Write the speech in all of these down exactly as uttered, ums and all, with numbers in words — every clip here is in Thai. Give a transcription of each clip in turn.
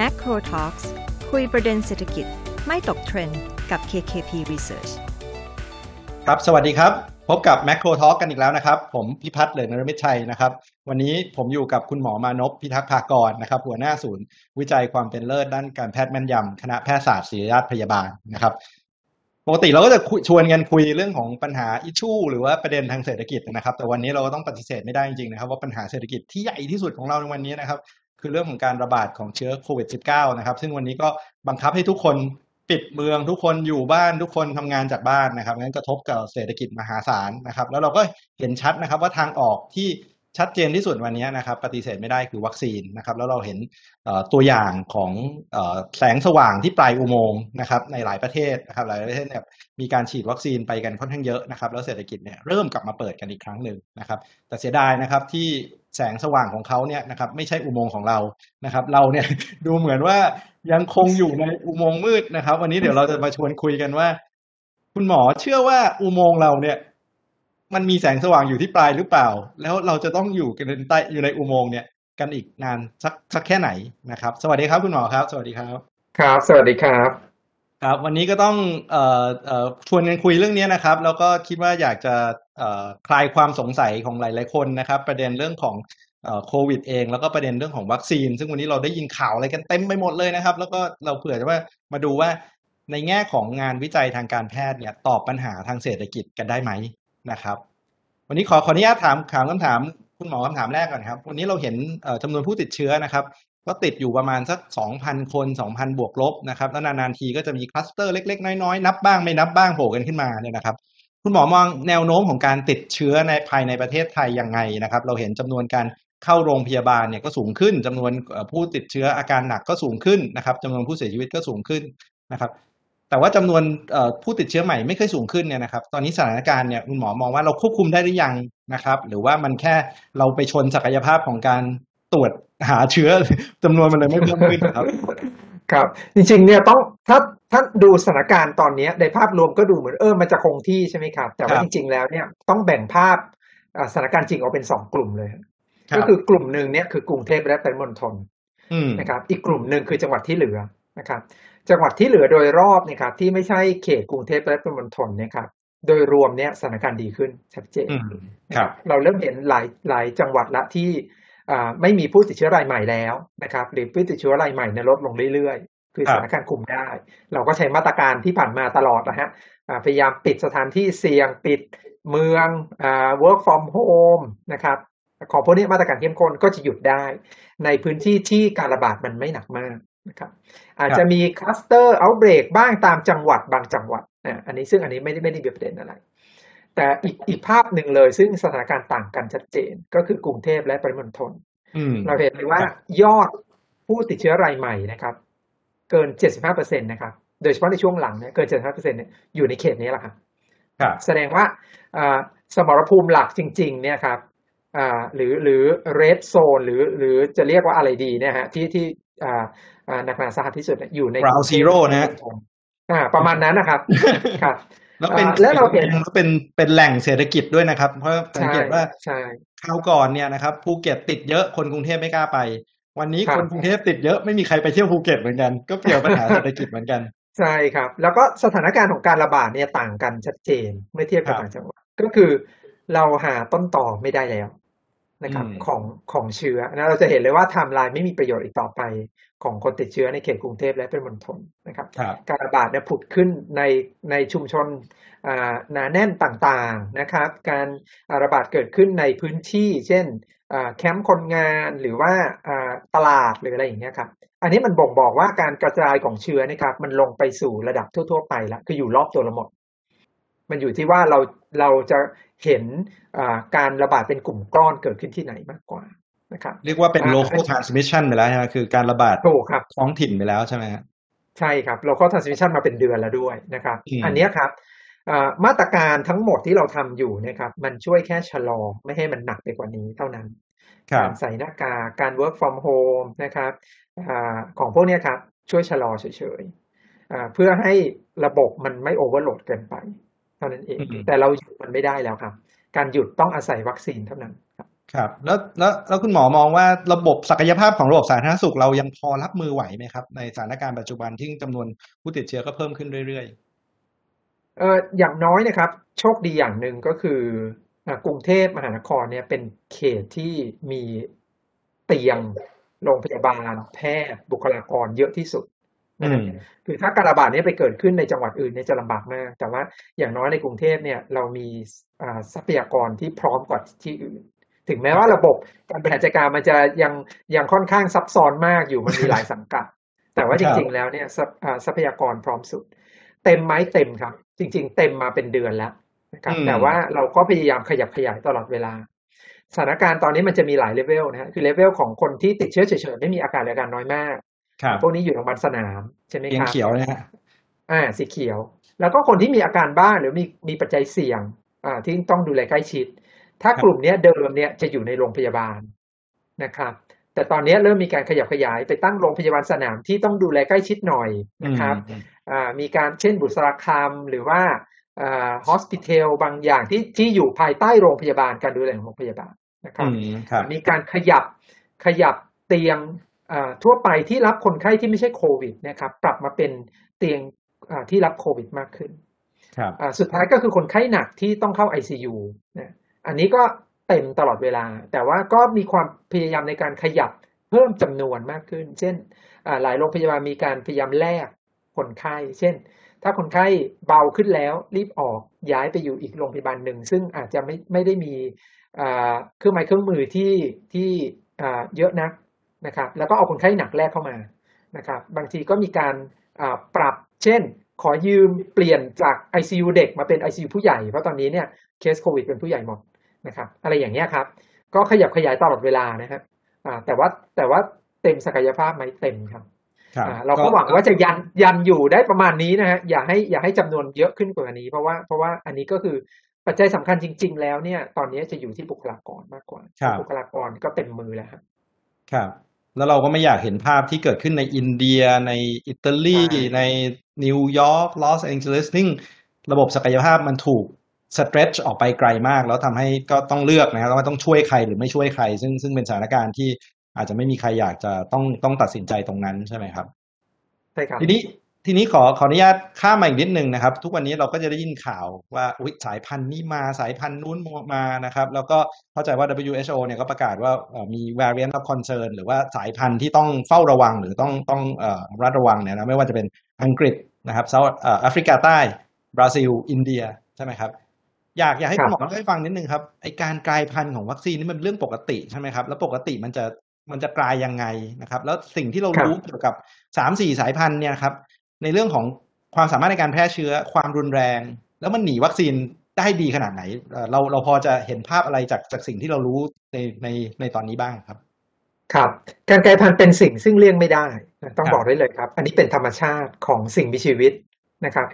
Macro Talks คุยประเด็นเศรษฐกิจไม่ตกเทรนด์กับ เค เค พี Research ครับสวัสดีครับพบกับ Macro Talks กันอีกแล้วนะครับผมพิพัฒน์เหลืองนฤมิตชัยนะครับวันนี้ผมอยู่กับคุณหมอมานพพิทักษ์ภากรนะครับหัวหน้าศูนย์วิจัยความเป็นเลิศด้านการแพทย์แม่นยำคณะแพทยศาสตร์ศิริราชพยาบาลนะครับปกติเราก็จะชวนกันคุยเรื่องของปัญหาอิชชู่หรือว่าประเด็นทางเศรษฐกิจนะครับแต่วันนี้เราก็ต้องปฏิเสธไม่ได้จริงๆนะครับว่าปัญหาเศรษฐกิจที่ใหญ่ที่สุดของเราในวันนี้นะครับคือเรื่องของการระบาดของเชื้อโควิด สิบเก้า นะครับซึ่งวันนี้ก็บังคับให้ทุกคนปิดเมืองทุกคนอยู่บ้านทุกคนทำงานจากบ้านนะครับงั้นกระทบกับเศรษฐกิจมหาศาลนะครับแล้วเราก็เห็นชัดนะครับว่าทางออกที่ชัดเจนที่สุดวันนี้นะครับปฏิเสธไม่ได้คือวัคซีนนะครับแล้วเราเห็นตัวอย่างของแสงสว่างที่ปลายอุโมงค์นะครับในหลายประเทศนะครับหลายประเทศเนี่ยมีการฉีดวัคซีนไปกันค่อนข้างเยอะนะครับแล้วเศรษฐกิจเนี่ยเริ่มกลับมาเปิดกันอีกครั้งหนึ่งนะครับแต่เสียดายนะครับที่แสงสว่างของเขาเนี่ยนะครับไม่ใช่อุโมงค์ของเรานะครับเราเนี่ยดูเหมือนว่ายังคงอยู่ในอุโมงค์มืดนะครับวันนี้เดี๋ยวเราจะมาชวนคุยกันว่าคุณหมอเชื่อว่าอุโมงค์เราเนี่ยมันมีแสงสว่างอยู่ที่ปลายหรือเปล่าแล้วเราจะต้องอยู่กันใต้อยู่ในอุโมงค์เนี่ยกันอีกนานสักสักแค่ไหนนะครับสวัสดีครับคุณหมอครับสวัสดีครับครับสวัสดีครับครับวันนี้ก็ต้องเอ่อเอ่อชวนกันคุยเรื่องนี้นะครับแล้วก็คิดว่าอยากจะเอ่อคลายความสงสัยของหลายๆคนนะครับประเด็นเรื่องของเอ่อโควิดเองแล้วก็ประเด็นเรื่องของวัคซีนซึ่งวันนี้เราได้ยินข่าวอะไรกันเต็มไปหมดเลยนะครับแล้วก็เราเผื่อจะว่ามาดูว่าในแง่ของงานวิจัยทางการแพทย์เนี่ยตอบปัญหาทางเศรษฐกิจกันได้ไหมนะครับวันนี้ขอขออนุญาตถามถามคำถามคุณหมอคำถามแรกก่อนครับวันนี้เราเห็นจำนวนผู้ติดเชื้อนะครับก็ติดอยู่ประมาณสัก สองพัน คน สองพัน บวกลบนะครับแล้วนานๆทีก็จะมีคลัสเตอร์เล็กๆน้อยๆนับบ้างไม่นับบ้างโผล่กันขึ้นมาเนี่ยนะครับคุณหมอมองแนวโน้มของการติดเชื้อในภายในประเทศไทยยังไงนะครับเราเห็นจำนวนการเข้าโรงพยาบาลเนี่ยก็สูงขึ้นจำนวนผู้ติดเชื้ออาการหนักก็สูงขึ้นนะครับจำนวนผู้เสียชีวิตก็สูงขึ้นนะครับแต่ว่าจำนวนผู้ติดเชื้อใหม่ไม่เคยสูงขึ้นเนี่ยนะครับตอนนี้สถานการณ์เนี่ยคุณหมอมองว่าเราควบคุมได้หรือยังนะครับหรือว่ามันแค่เราไปชนศักยภาพของการตรวจหาเชื้อจำนวนมันเลยไม่เพิ่มขึ้นครับครับจริงๆเนี่ยต้องถ้าถ้าดูสถานการณ์ตอนนี้ในภาพรวมก็ดูเหมือนเออมันจะคงที่ใช่ไหมครับแต่ว่าจริงๆแล้วเนี่ยต้องแบ่งภาพสถานการณ์จริงออกเป็นสองกลุ่มเลยก็คือกลุ่มนึงเนี่ยคือกรุงเทพและปริมณฑลนะครับอีกกลุ่มนึงคือจังหวัดที่เหลือนะครับจังหวัดที่เหลือโดยรอบนะครับที่ไม่ใช่เขตกรุงเทพและปริมณฑลนะครับโดยรวมเนี่ยสถานการณ์ดีขึ้นชัดเจนครับเราเริ่มเห็นหลายหลายจังหวัดละที่ไม่มีผู้ติดเชื้อรายใหม่แล้วนะครับหรือผู้ติดเชื้อรายใหม่เนี่ยลดลงเรื่อยๆคือสถานการณ์คุมได้เราก็ใช้มาตรการที่ผ่านมาตลอดนะฮะพยายามปิดสถานที่เสี่ยงปิดเมือง work from home นะครับของพวกนี้มาตรการเข้มข้นก็จะหยุดได้ในพื้นที่ที่การระบาดมันไม่หนักมากนะครับอาจจะมีคลัสเตอร์เอาท์เบรกบ้างตามจังหวัดบางจังหวัดนะอันนี้ซึ่งอันนี้ไม่ได้ไม่ได้มีประเด็นอะไรแต่อีกอีกภาพหนึ่งเลยซึ่งสถานการณ์ต่างกันชัดเจนก็คือกรุงเทพและปริมณฑลเราเห็นเลยว่ายอดผู้ติดเชื้อรายใหม่นะครับเกิน เจ็ดสิบห้าเปอร์เซ็นต์ นะครับโดยเฉพาะในช่วงหลังเนี่ยเกิน เจ็ดสิบห้าเปอร์เซ็นต์ เนี่ยอยู่ในเขตนี้แหละครับแสดงว่าสมรภูมิหลักจริงๆเนี่ยครับหรือหรือเรดโซนหรือหรือจะเรียกว่าอะไรดีเนี่ยฮะที่ที่หนักหนาสาหัสที่สุดอยู่ใน Ground Zero นะฮะประมาณนั้นนะครับครับแล้วเป็นแล้วเราเห็นเป็นเป็นแหล่งเศรษฐกิจด้วยนะครับเพราะสังเกตว่าคราวก่อนเนี่ยนะครับภูเก็ตติดเยอะคนกรุงเทพไม่กล้าไปวันนี้คนกรุงเทพติดเยอะไม่มีใครไปเที่ยวภูเก็ตเหมือนกันก็เกี่ยวปัญหาเศรษฐกิจเหมือนกันใช่ครับแล้วก็สถานการณ์ของการระบาดเนี่ยต่างกันชัดเจนเมื่อเทียบกับต่างจังหวัดก็คือเราหาต้นต่อไม่ได้แล้วนะครับของของเชื้อนะเราจะเห็นเลยว่าไทม์ไลน์ไม่มีประโยชน์อีกต่อไปของคนติดเชื้อในเขตกรุงเทพและปริมณฑลนะครับการระบาดเนี่ยผุดขึ้นในในชุมชนหนาแน่นต่างๆนะครับการระบาดเกิดขึ้นในพื้นที่เช่นแคมป์คนงานหรือว่าตลาดหรืออะไรอย่างเงี้ยครับอันนี้มันบ่งบอกว่าการกระจายของเชื้อนะครับมันลงไปสู่ระดับทั่วๆไปแล้วคืออยู่รอบตัวเราหมดมันอยู่ที่ว่าเราเราจะเห็นการระบาดเป็นกลุ่มก้อนเกิดขึ้นที่ไหนมากกว่านะครับเรียกว่าเป็น Local Transmission ไปแล้วใช่ไหมคือการระบาดท้องถิ่นไปแล้วใช่ไหมครับใช่ครับ Local Transmission มาเป็นเดือนแล้วด้วยนะครับอันนี้ครับมาตรการทั้งหมดที่เราทำอยู่นะครับมันช่วยแค่ชะลอไม่ให้มันหนักไปกว่านี้เท่านั้นการใส่หน้ากากการ work from home นะครับของพวกนี้ครับช่วยชะลอเฉยๆเพื่อให้ระบบมันไม่ overload เกินไปเท่านั้นเองแต่เราหยุดมันไม่ได้แล้วครับการหยุดต้องอาศัยวัคซีนเท่านั้นครับ ครับแล้วแล้วแล้วคุณหมอมองว่าระบบศักยภาพของระบบสาธารณสุขเรายังพอรับมือไหวไหมครับในสถานการณ์ปัจจุบันที่จำนวนผู้ติดเชื้อก็เพิ่มขึ้นเรื่อยๆเอ่ออย่างน้อยนะครับโชคดีอย่างหนึ่งก็คือกรุงเทพมหานครเนี่ยเป็นเขตที่มีเตียงโรงพยาบาลแพทย์บุคลากรเยอะที่สุดคือถ้าการระบาดนี้ไปเกิดขึ้นในจังหวัดอื่นเนี่ยจะลำบากมากแต่ว่าอย่างน้อยในกรุงเทพเนี่ยเรามีทรัพยากรที่พร้อมกว่าที่อื่นถึงแม้ว่าระบบการบริหารจัดการมันจะยังยังค่อนข้างซับซ้อนมากอยู่มันมีหลายสังกัดแต่ว่าจริงๆแล้วเนี่ยทรัพยากรพร้อมสุดเต็มไหมเต็มครับจริงๆเต็มมาเป็นเดือนแล้วนะครับแต่ว่าเราก็พยายามขยับขยายตลอดเวลาสถานการณ์ตอนนี้มันจะมีหลายเลเวลนะฮะคือเลเวลของคนที่ติดเชื้อเฉยๆไม่มีอาการอาการน้อยมากพวกนี้อยู่โรงพยาบาลสนามใช่ไหมครับสีเขียวนะฮะอ่าสีเขียวแล้วก็คนที่มีอาการบ้าหรือมีมีปัจจัยเสี่ยงอ่าที่ต้องดูแลใกล้ชิดถ้ากลุ่มนี้เดิมเนี่ยจะอยู่ในโรงพยาบาลนะครับแต่ตอนนี้เริ่มมีการขยับขยายไปตั้งโรงพยาบาลสนามที่ต้องดูแลใกล้ชิดหน่อยนะครับอ่ามีการเช่นบุษราคำหรือว่าอ่า hospital บางอย่างที่ที่อยู่ภายใต้โรงพยาบาลการดูแลของโรงพยาบาลนะครับมีการขยับขยับเตียงทั่วไปที่รับคนไข้ที่ไม่ใช่โควิดนะครับปรับมาเป็นเตียงที่รับโควิดมากขึ้นสุดท้ายก็คือคนไข้หนักที่ต้องเข้า ไอ ซี ยู นะอันนี้ก็เต็มตลอดเวลาแต่ว่าก็มีความพยายามในการขยับเพิ่มจำนวนมากขึ้นเช่นหลายโรงพยาบาลมีการพยายามแลกคนไข้เช่นถ้าคนไข้เบาขึ้นแล้วรีบออกย้ายไปอยู่อีกโรงพยาบาลหนึ่งซึ่งอาจจะไม่ไม่ได้มีเครื่องไม้เครื่องมือที่ที่เยอะนักนะครับแล้วก็เอาคนไข้หนักแรกเข้ามานะครับบางทีก็มีการปรับเช่นขอยืมเปลี่ยนจาก ไอ ซี ยู เด็กมาเป็น ไอ ซี ยู ผู้ใหญ่เพราะตอนนี้เนี่ยเคสโควิดเป็นผู้ใหญ่หมดนะครับอะไรอย่างเงี้ยครับก็ขยับขยายตลอดเวลานะครับแต่ว่าแต่ว่าเต็มศักยภาพไหมเต็มครับเราก็หวังว่าจะยันยันอยู่ได้ประมาณนี้นะฮะอย่าให้อย่าให้จำนวนเยอะขึ้นกว่านี้เพราะว่าเพราะว่าอันนี้ก็คือปัจจัยสำคัญจริงๆแล้วเนี่ยตอนนี้จะอยู่ที่บุคลากรมากกว่าบุคลากรก็เต็มมือแล้วครับครับแล้วเราก็ไม่อยากเห็นภาพที่เกิดขึ้นในอินเดียในอิตาลีในนิวยอร์กลอสแองเจลิสซึ่งระบบศักยภาพมันถูก stretch ออกไปไกลมากแล้วทำให้ก็ต้องเลือกนะครับว่าต้องช่วยใครหรือไม่ช่วยใครซึ่งซึ่งเป็นสถานการณ์ที่อาจจะไม่มีใครอยากจะต้องต้องตัดสินใจตรงนั้นใช่ไหมครับใช่ครับทีนี้ทีนี้ขอขออนุญาตข้ามมาอีกนิดนึงนะครับทุกวันนี้เราก็จะได้ยินข่าวว่าอุ๊ยสายพันธุ์นี้มาสายพันธุ์นู้นมานะครับแล้วก็เข้าใจว่า ดับเบิลยู เอช โอ เนี่ยก็ประกาศว่ามี variant of concern หรือว่าสายพันธุ์ที่ต้องเฝ้าระวังหรือต้องต้องเอ่อระมัดระวังเนี่ยนะไม่ว่าจะเป็นอังกฤษนะครับเซาท์เอ่อแอฟริกาใต้บราซิลอินเดียใช่มั้ยครับอยากอยากให้คุณหมอได้ฟังนิดนึงครับไอ้การกลายพันธุ์ของวัคซีนนี่มันเรื่องปกติใช่มั้ยครับแล้วปกติมันจะมันจะกลายยังไงนะครับแล้วสิ่งที่เรารู้เกี่ยวกับ สามถึงสี่ สายพันธุ์เนี่ยครับในเรื่องของความสามารถในการแพร่เชื้อความรุนแรงแล้วมันหนีวัคซีนได้ดีขนาดไหนเราเราพอจะเห็นภาพอะไรจากจากสิ่งที่เรารู้ในในในตอนนี้บ้างครับครับการกลายพันธุ์เป็นสิ่งซึ่งเลี่ยงไม่ได้ต้องบอกได้เลยครับอันนี้เป็นธรรมชาติของสิ่งมีชีวิตนะครับ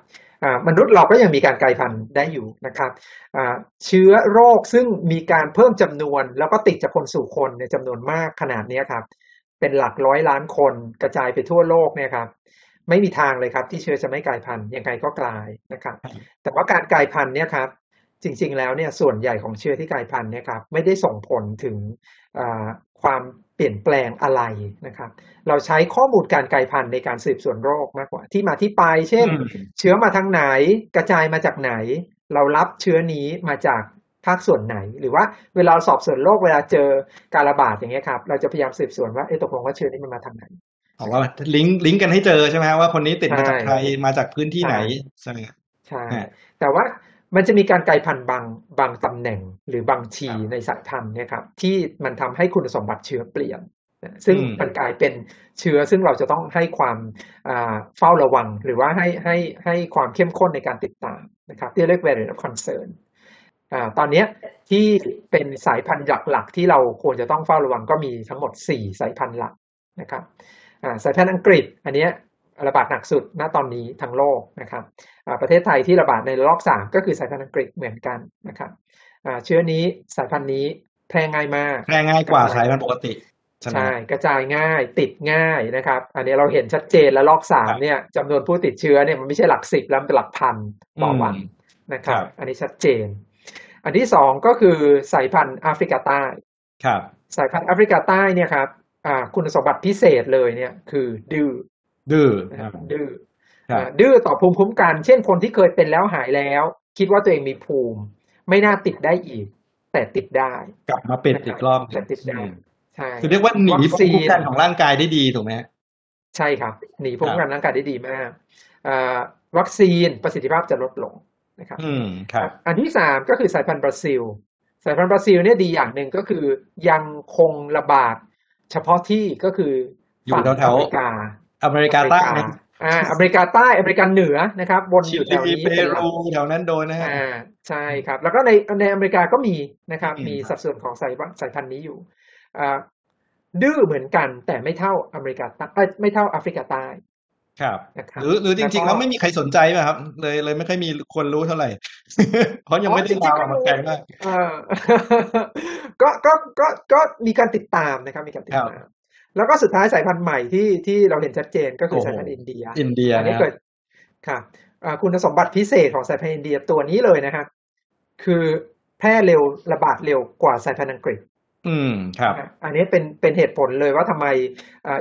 มนุษย์เราก็ยังมีการกลายพันธุ์ได้อยู่นะครับเชื้อโรคซึ่งมีการเพิ่มจำนวนแล้วก็ติดจากคนสู่คนในจำนวนมากขนาดนี้ครับเป็นหลักร้อยล้านคนกระจายไปทั่วโลกเนี่ยครับไม่มีทางเลยครับที่เชื้อจะไม่กลายพันธุ์ยังไงก็กลายนะครับแต่ว่าการกลายพันธุ์เนี่ยครับจริงๆแล้วเนี่ยส่วนใหญ่ของเชื้อที่กลายพันธุ์เนี่ยครับไม่ได้ส่งผลถึงความเปลี่ยนแปลงอะไรนะครับเราใช้ข้อมูลการกลายพันธุ์ในการสืบสวนโรคมากกว่าที่มาที่ไปเช่นเชื้อมาทางไหนกระจายมาจากไหนเรารับเชื้อนี้มาจากภาคส่วนไหนหรือว่าเวลาสอบสวนโรคเวลาเจอการระบาดอย่างเงี้ยครับเราจะพยายามสืบสวนว่าเอ๊ะตกลงว่าเชื้อนี้มันมาทางไหนบอกว่าลิงก์ลิงก์กันให้เจอใช่ไหมว่าคนนี้ติดมาจากใครมาจากพื้นที่ไหนใช่ใช่แต่ว่ามันจะมีการกลายพันธุ์บางบางตำแหน่งหรือบางทีในสายพันธุ์เนี่ยครับที่มันทำให้คุณสมบัติเชื้อเปลี่ยนซึ่งมันกลายเป็นเชื้อซึ่งเราจะต้องให้ความเฝ้าระวังหรือว่าให้ให้ให้ความเข้มข้นในการติดตามนะครับที่เรียก variant of concern ตอนนี้ที่เป็นสายพันธุ์หลักๆที่เราควรจะต้องเฝ้าระวังก็มีทั้งหมดสี่สายพันธุ์หลักนะครับสายพันธุ์อังกฤษอันนี้ระบาดหนักสุดณตอนนี้ทั้งโลกนะครับประเทศไทยที่ระบาดในระลอกสามก็คือสายพันธุ์อังกฤษเหมือนกันนะครับเชื้อนี้สายพันธุ์นี้แพร่ง่ายมากแพร่ง่ายกว่าสายพันธุ์ปกติใช่กระจายง่ายติดง่ายนะครับอันนี้เราเห็นชัดเจนระลอกสามเนี่ยจำนวนผู้ติดเชื้อเนี่ยมันไม่ใช่หลักสิบแล้วเป็นหลักพันต่อวันนะครับอันนี้ชัดเจนอันที่สองก็คือสายพันธุ์แอฟริกาใต้ ครับสายพันธุ์แอฟริกาใต้เนี่ยครับอ่าคุณสมบัติพิเศษเลยเนี่ยคือดื้อดื้อครับดื้อดื้อต่อภูมิคุ้มกันเช่นคนที่เคยเป็นแล้วหายแล้วคิดว่าตัวเองมีภูมิไม่น่าติดได้อีกแต่ติดได้กลับมาเป็นอีกรอบแต่ติดได้ใช่คือเรียกว่าหนีภูมิคุ้มกันของร่างกายได้ดีถูกไหมใช่ครับหนีภูมิคุ้มกันร่างกายได้ดีมากวัคซีนประสิทธิภาพจะลดลงนะครับอืมครับอันที่สามก็คือสายพันธุ์บราซิลสายพันธุ์บราซิลเนี่ยดีอย่างหนึ่งก็คือยังคงระบาดเฉพาะที่ก็คือฝั่งอเมริกาอเมริกาใต้อ่าอเมริกาใต้อเมริกาเหนือนะครับวนอยู่แถวนี้เปรูแถวนั้นโดนนะฮะอ่าใช่ครับแล้วก็ในในอเมริกาก็มีนะครับมีสัดส่วนของสายสายพันธุ์นี้อยู่อ่าดื้อเหมือนกันแต่ไม่เท่าอเมริกาใต้ไม่เท่าแอฟริกาใต้ครับหรือหรือจริงๆแล้วไม่มีใครสนใจป่ะครับเลยเลยไม่ค่อยมีคนรู้เท่าไหร่เพราะยังไม่ได้ลาวออกมาไกลมากเออก็ก็ก็ก็มีการติดตามนะครับมีการติดตามแล้วก็สุดท้ายสายพันธุ์ใหม่ที่ที่เราเห็นชัดเจนก็คือสายพันธุ์อินเดียอินเดียอันนี้เกิดค่ะคุณสมบัติพิเศษของสายพันธุ์อินเดียตัวนี้เลยนะครับคือแพร่เร็วระบาดเร็วกว่าสายพันธุ์อังกฤษอืมครับอันนี้เป็นเป็นเหตุผลเลยว่าทำไม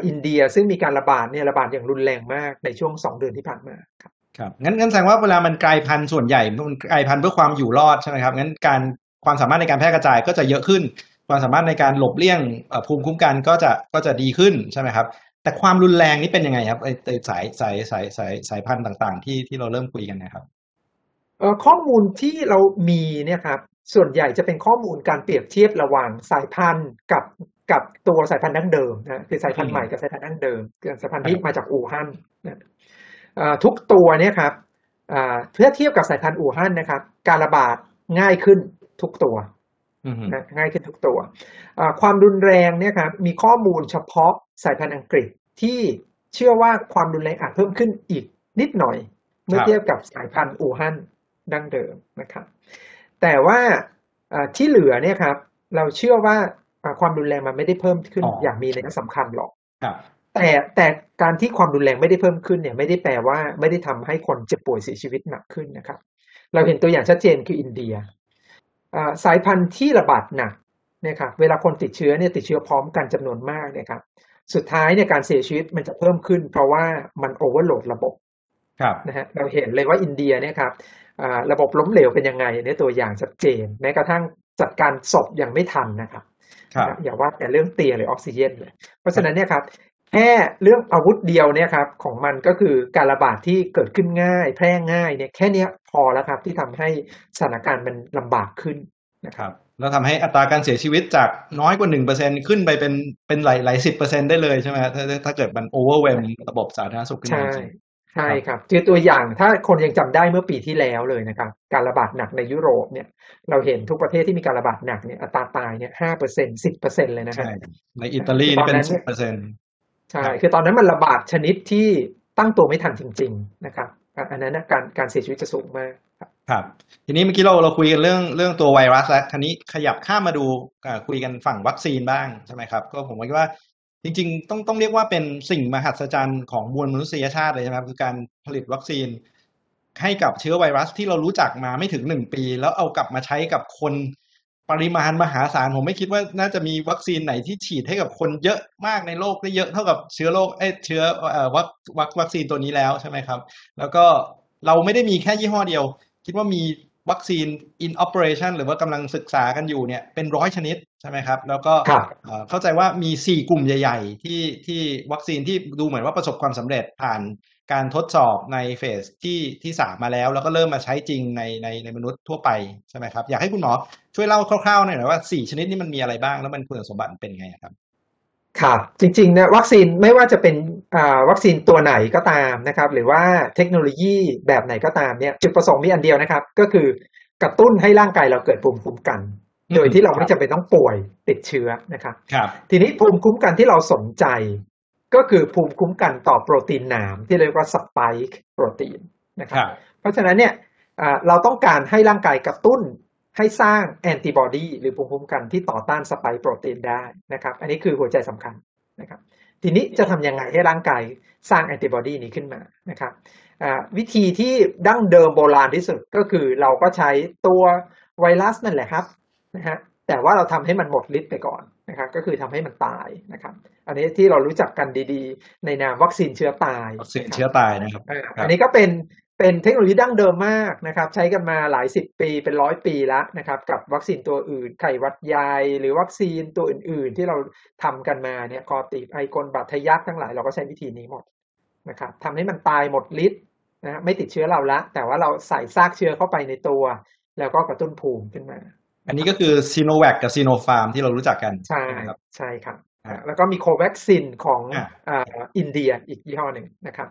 อินเดียซึ่งมีการระบาดเนี่ยระบาดอย่างรุนแรงมากในช่วงสองเดือนที่ผ่านมาครับครับงั้นงั้นแสดงว่าเวลามันกลายพันธุ์ส่วนใหญ่มันกลายพันธุ์เพื่อความอยู่รอดใช่ไหมครับงั้นการความสามารถในการแพร่กระจายก็จะเยอะขึ้นความสามารถในการหลบเลี่ยงภูมิคุ้มกันก็จะก็จะดีขึ้นใช่ไหมครับแต่ความรุนแรงนี่เป็นยังไงครับไอ้สายสายสายสายสายพันธุ์ต่างๆที่ที่เราเริ่มคุยกันนะครับเอ่อข้อมูลที่เรามีเนี่ยครับส่วนใหญ่จะเป็นข้อมูลการเปรียบเทียบระหว่างสายพันธุ์กับกับตัวสายพันธุ์ดั้งเดิมนะคือสายพันธุ์ใหม่กับสายพันธุ์ดั้งเดิมสายพันธุ์ที่มาจากอู่ฮั่นนะทุกตัวเนี่ยครับเพื่อเทียบกับสายพันธุ์อู่ฮั่นนะครับการระบาดง่ายขึ้นทุกตัวนะง่ายขึ้นทุกตัวความรุนแรงเนี่ยครับมีข้อมูลเฉพาะสายพันธุ์อังกฤษที่เชื่อว่าความรุนแรงอาจเพิ่มขึ้นอีกนิดหน่อยเมื่อเทียบกับสายพันธุ์อู่ฮั่นดั้งเดิมนะครับแต่ว่าที่เหลือเนี่ยครับเราเชื่อว่าความรุนแรงมันไม่ได้เพิ่มขึ้น อ, อย่างมีนัยสำคัญหรอกแต่แต่การที่ความรุนแรงไม่ได้เพิ่มขึ้นเนี่ยไม่ได้แปลว่าไม่ได้ทำให้คนเจ็บป่วยเสียชีวิตหนักขึ้นนะครับเราเห็นตัวอย่างชัดเจนคืออินเดียสายพันธุ์ที่ระบาดหนักเนี่ยครับเวลาคนติดเชื้อเนี่ยติดเชื้อพร้อมกันจำนวนมากเนี่ยครับสุดท้ายเนี่ยการเสียชีวิตมันจะเพิ่มขึ้นเพราะว่ามันโอเวอร์โหลดระบบนะฮะเราเห็นเลยว่าอินเดียเนี่ยครับระบบล้มเหลวเป็นยังไงเนี่ยตัวอย่างชัดเจนแม้กระทั่งจัดการศพยังไม่ทันนะครับอย่าว่าแต่เรื่องเตียงหรือออกซิเจนเลยเพราะฉะนั้นเนี่ยครับแค่เรื่องอาวุธเดียวเนี่ยครับของมันก็คือการระบาดที่เกิดขึ้นง่ายแพร่ง่ายเนี่ยแค่นี้พอแล้วครับที่ทำให้สถานการณ์มันลำบากขึ้นนะครับแล้วทำให้อัตราการเสียชีวิตจากน้อยกว่า หนึ่งเปอร์เซ็นต์ ขึ้นไปเป็นเป็นหลายหลายสิบเปอร์เซ็นต์ได้เลยใช่ไหมถ้าถ้าเกิดมันโอเวอร์เวมระบบสาธารณสุขขึ้นมาใช่ครับคือตัวอย่างถ้าคนยังจำได้เมื่อปีที่แล้วเลยนะครับการระบาดหนักในยุโรปเนี่ยเราเห็นทุกประเทศที่มีการระบาดหนักเนี่ยอัตราตายเนี่ย ห้าเปอร์เซ็นต์ สิบเปอร์เซ็นต์ เลยนะครับในอิตาลีนี่เป็น สิบเปอร์เซ็นต์ ใช่คือตอนนั้นมันระบาดชนิดที่ตั้งตัวไม่ทันจริงๆนะครับอันนั้นการการเสียชีวิตจะสูงมากครับทีนี้เมื่อกี้เราเราคุยกันเรื่องเรื่องตัวไวรัสแล้วทีนี้ขยับข้ามมาดูคุยกันฝั่งวัคซีนบ้างใช่ไหมครับก็ผมว่าจริงๆต้องต้องเรียกว่าเป็นสิ่งมหัศจรรย์ของมวลมนุษยชาติเลยใช่ไหมครับคือการผลิตวัคซีนให้กับเชื้อไวรัสที่เรารู้จักมาไม่ถึงหนึ่งปีแล้วเอากลับมาใช้กับคนปริมาณมหาศาลผมไม่คิดว่าน่าจะมีวัคซีนไหนที่ฉีดให้กับคนเยอะมากในโลกได้เยอะเท่ากับเชื้อโรคเอ้เชื้อเอ่อวัควัควัคซีนตัวนี้แล้วใช่ไหมครับแล้วก็เราไม่ได้มีแค่ยี่ห้อเดียวคิดว่ามีวัคซีน in operation หรือว่ากำลังศึกษากันอยู่เนี่ยเป็นร้อยชนิดใช่ไหมครับแล้วก็เข้าใจว่ามีสี่กลุ่มใหญ่ๆที่ที่วัคซีนที่ดูเหมือนว่าประสบความสำเร็จผ่านการทดสอบในเฟสที่ที่สามมาแล้วแล้วก็เริ่มมาใช้จริงในในในมนุษย์ทั่วไปใช่ไหมครับอยากให้คุณหมอช่วยเล่าคร่าวๆหน่อยว่าสี่ชนิดนี้มันมีอะไรบ้างแล้วมันคุณสมบัติเป็นไงครับครับจริงๆนะวัคซีนไม่ว่าจะเป็นวัคซีนตัวไหนก็ตามนะครับหรือว่าเทคโนโลยีแบบไหนก็ตามเนี่ยจุดประสงค์มีอันเดียวนะครับก็คือกระตุ้นให้ร่างกายเราเกิดภูมิคุ้มกันโดยที่เราไม่จำเป็นต้องป่วยติดเชื้อนะครับทีนี้ภูมิคุ้มกันที่เราสนใจก็คือภูมิคุ้มกันต่อโปรตีนหนามที่เรียกว่าสไปค์โปรตีนนะครับเพราะฉะนั้นเนี่ยเราต้องการให้ร่างกายกระตุ้นให้สร้างแอนติบอดีหรือภูมิคุ้มกันที่ต่อต้านสไปค์โปรตีนได้นะครับอันนี้คือหัวใจสำคัญนะครับทีนี้จะทำยังไงให้ร่างกายสร้างแอนติบอดีนี้ขึ้นมานะครับวิธีที่ดั้งเดิมโบราณที่สุดก็คือเราก็ใช้ตัวไวรัสนั่นแหละครับนะฮะ แต่ว่าเราทำให้มันหมดฤทธิ์ไปก่อนนะครับก็คือทำให้มันตายนะครับอันนี้ที่เรารู้จักกันดีๆในนามวัคซีนเชื้อตายวัคซีนเชื้อตายนะครับอันนี้ก็เป็นเป็นเทคโนโลยีดั้งเดิมมากนะครับใช้กันมาหลายสิบปีเป็นร้อยปีแล้วนะครับกับวัคซีนตัวอื่นไข้หวัดใหญ่หรือวัคซีนตัวอื่นๆที่เราทำกันมาเนี่ยคอตีบไอกลบาดทะยักทั้งหลายเราก็ใช้วิธีนี้หมดนะครับทำให้มันตายหมดฤทธิ์นะไม่ติดเชื้อเราละแต่ว่าเราใส่ซากเชื้อเข้าไปในตัวแล้วก็กระตุ้นภูมิขึ้นมาอันนี้ก็คือซีโนแวคกับซีโนฟาร์มที่เรารู้จักกันใช่ครับใช่ครับแล้วก็มีโควัคซินของอ่าอินเดียอีกยี่ห้อหนึ่งนะครับ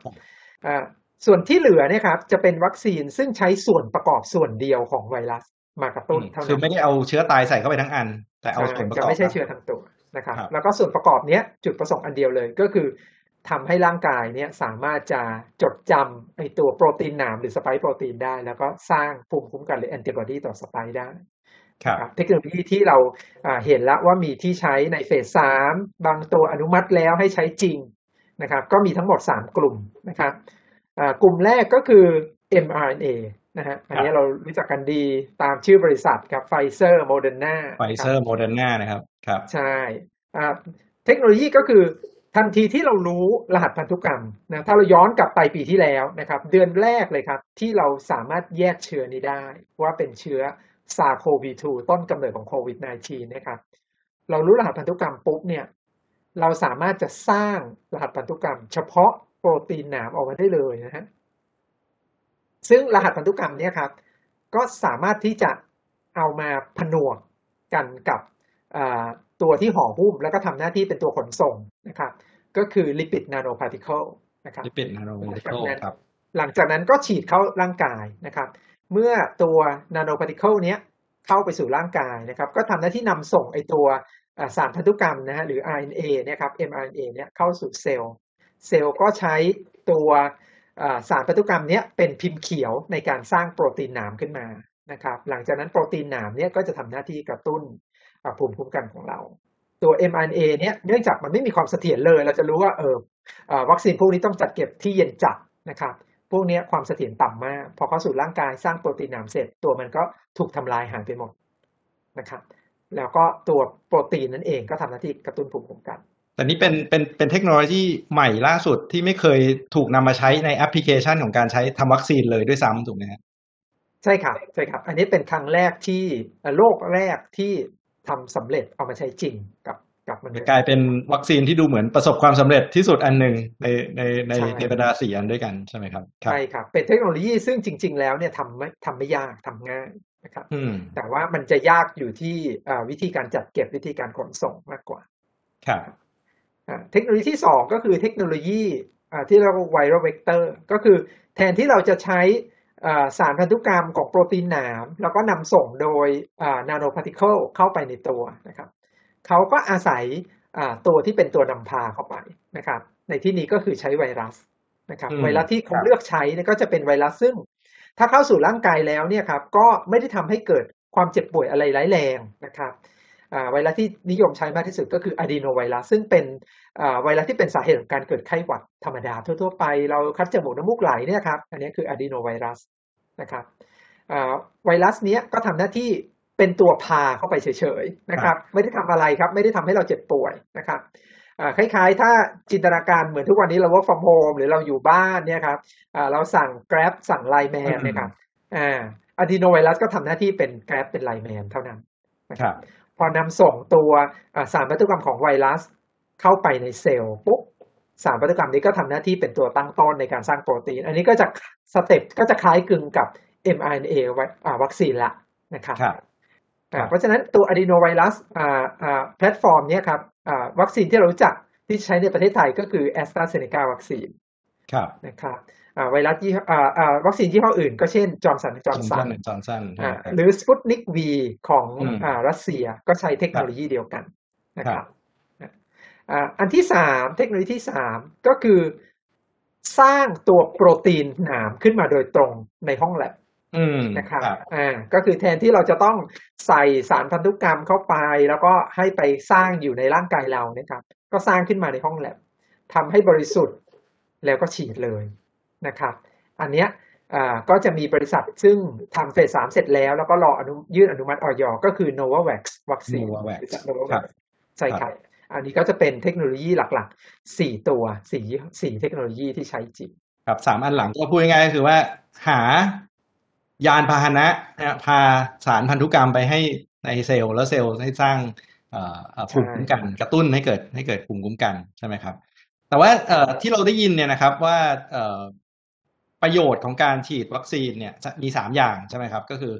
อ่าส่วนที่เหลือเนี่ยครับจะเป็นวัคซีนซึ่งใช้ส่วนประกอบส่วนเดียวของไวรัสมากระตุ้นเท่านั้นคือไม่ได้เอาเชื้อตายใส่เข้าไปทั้งอันแต่เอาส่วนประกอบจะไม่ใช่เชื้อทั้งตัวนะครับแล้วก็ส่วนประกอบเนี้ยจุดประสงค์อันเดียวเลยก็คือทำให้ร่างกายเนี่ยสามารถจะจดจำไอตัวโปรตีนหนามหรือสไปค์โปรตีนได้แล้วก็สร้างภูมิคุ้มกันหรือแอนติบอดีต่อสไปค์ได้เทคโนโลยีที่เราเห็นแล้วว่ามีที่ใช้ในเฟสสามบางตัวอนุมัติแล้วให้ใช้จริงนะครับก็มีทั้งหมดสามกลุ่มนะครับกลุ่มแรกก็คือ mRNA นะฮะอันนี้เรารู้จักกันดีตามชื่อบริษัทครับ Pfizer Moderna Pfizer Moderna นะครับครับใช่เทคโนโลยีก็คือทันทีที่เรารู้รหัสพันธุกรรมนะถ้าเราย้อนกลับไปปีที่แล้วนะครับเดือนแรกเลยครับที่เราสามารถแยกเชื้อนี้ได้ว่าเป็นเชื้อ SARS-ซี โอ วี ทู ต้นกำเนิดของโควิด สิบเก้า นะครับเรารู้รหัสพันธุกรรมปุ๊บเนี่ยเราสามารถจะสร้างรหัสพันธุกรรมเฉพาะโปรตีนหนามออกมาได้เลยนะฮะซึ่งรหัสพันธุกรรมเนี่ยครับก็สามารถที่จะเอามาผนวกกันกับตัวที่ห่อหุ้มแล้วก็ทำหน้าที่เป็นตัวขนส่งนะครับก็คือลิปิดนาโนพาร์ติเคิลนะครับลิปิดนาโนพาร์ติเคิลครับหลังจากนั้นก็ฉีดเข้าร่างกายนะครับเมื่อตัวนาโนพาร์ติเคิลเนี้ยเข้าไปสู่ร่างกายนะครับก็ทำหน้าที่นำส่งไอตัวสารพันธุกรรมนะฮะหรือ อาร์ เอ็น เอ เนี่ยครับ mRNA เนี่ยเข้าสู่เซลล์เซลล์ก็ใช้ตัวสารพันธุกรรมนี้เป็นพิมพ์เขียวในการสร้างโปรตีนหนามขึ้นมานะครับหลังจากนั้นโปรตีนหนามนี้ก็จะทำหน้าที่กระตุ้นภูมิคุ้มกันของเราตัว mRNA เนี่ยเนื่องจากมันไม่มีความเสถียรเลยเราจะรู้ว่าเออวัคซีนพวกนี้ต้องจัดเก็บที่เย็นจัดนะครับพวกนี้ความเสถียรต่ำมากพอเข้าสู่ร่างกายสร้างโปรตีนหนามเสร็จตัวมันก็ถูกทำลายหายไปหมดนะครับแล้วก็ตัวโปรตีนนั่นเองก็ทำหน้าที่กระตุ้นภูมิคุ้มกันแต่นี่เป็นเป็นเป็นเทคโนโลยีใหม่ล่าสุดที่ไม่เคยถูกนำมาใช้ในแอปพลิเคชันของการใช้ทำวัคซีนเลยด้วยซ้ำถูกไหมครับใช่ครับใช่ครับอันนี้เป็นครั้งแรกที่โลกแรกที่ทำสำเร็จเอามาใช้จริงกับกับมันกลายเป็นวัคซีนที่ดูเหมือนประสบความสำเร็จที่สุดอันหนึ่งในในในในบรรดาสี่อันด้วยกันใช่ไหมครับใช่ครับเป็นเทคโนโลยีซึ่งจริงๆแล้วเนี่ยทำไม่ทำไม่ยากทำง่ายนะครับแต่ว่ามันจะยากอยู่ที่วิธีการจัดเก็บวิธีการขนส่งมากกว่าครับเทคโนโลยีที่สองก็คือเทคโนโลยีที่เรียกว่าไวรัลเวกเตอร์ก็คือแทนที่เราจะใช้สารพันธุกรรมของโปรตีนหนามแล้วก็นำส่งโดยนาโนพาร์ติเคิลเข้าไปในตัวนะครับเขาก็อาศัยตัวที่เป็นตัวนำพาเข้าไปนะครับในที่นี้ก็คือใช้ไวรัสนะครับไวรัสที่เขาเลือกใช้ก็จะเป็นไวรัสซึ่งถ้าเข้าสู่ร่างกายแล้วเนี่ยครับก็ไม่ได้ทำให้เกิดความเจ็บป่วยอะไรร้ายแรงนะครับไวรัสที่นิยมใช้มากที่สุดก็คืออะดีโนไวรัสซึ่งเป็นไวรัสที่เป็นสาเหตุของการเกิดไข้หวัดธรรมดาทั่วๆไปเราคัดจมูกน้ำมูกไหลเนี่ยครับอันนี้คืออะดีโนไวรัสนะครับไวรัสเนี้ยก็ทำหน้าที่เป็นตัวพาเข้าไปเฉยๆนะครับไม่ได้ทำอะไรครับไม่ได้ทำให้เราเจ็บป่วยนะครับคล้ายๆถ้าจินตนาการเหมือนทุกวันนี้เรา work from home หรือเราอยู่บ้านเนี่ยครับเราสั่ง Grab สั่ง Line Man เนี่ยครับอะดีโนไวรัสก็ทำหน้าที่เป็น Grab เป็น Line Man เท่านั้นนะครับพอนำส่งตัวสารพันธุกรรมของไวรัสเข้าไปในเซลล์ปุ๊บสารพันธุกรรมนี้ก็ทำหน้าที่เป็นตัวตั้งต้นในการสร้างโปรตีนอันนี้ก็จะสเต็ปก็จะคล้ายคลึงกับ mRNA วัคซีนละนะครับเพราะฉะนั้นตัวอะดีโนไวรัสแพลตฟอร์มนี้ครับวัคซีนที่เรารู้จักที่ใช้ในประเทศไทยก็คือ AstraZeneca วัคซีนนะครับไวรัสที่วัคซีนที่เขาอื่นก็เช่น Johnson แอนด์ Johnson หรือ Sputnik วี ของรัสเซียก็ใช้เทคโนโลยีเดียวกันนะครับอันที่สามเทคโนโลยีที่สามก็คือสร้างตัวโปรตีนหนามขึ้นมาโดยตรงในห้องแลบนะครับก็คือแทนที่เราจะต้องใส่สารพันธุกรรมเข้าไปแล้วก็ให้ไปสร้างอยู่ในร่างกายเรานะครับก็สร้างขึ้นมาในห้องแลบทำให้บริสุทธิ์แล้วก็ฉีดเลยนะครับอันเนี้ย ก็จะมีบริษัทซึ่งทำเฟสสามเสร็จแล้วแล้วก็รออนุยื่นอนุมัติ อย.ก็คือ Novavax วัคซีน Novavax ใช่ครับอันนี้ก็จะเป็นเทคโนโลยีหลักๆสี่ตัว4 4เทคโนโลยีที่ใช้จริงครับสามอันหลังก็พูดง่ายๆก็คือว่าหายานพาหนะพาสารพันธุกรรมไปให้ในเซลล์แล้วเซลล์ให้สร้างภูมิคุ้มกันกระตุ้นให้เกิดให้เกิดภูมิคุ้มกันใช่ไหมครับแต่ว่าที่เราได้ยินเนี่ยนะครับว่าประโยชน์ของการฉีดวัคซีนเนี่ยมีสามอย่างใช่ไหมครับก็คือ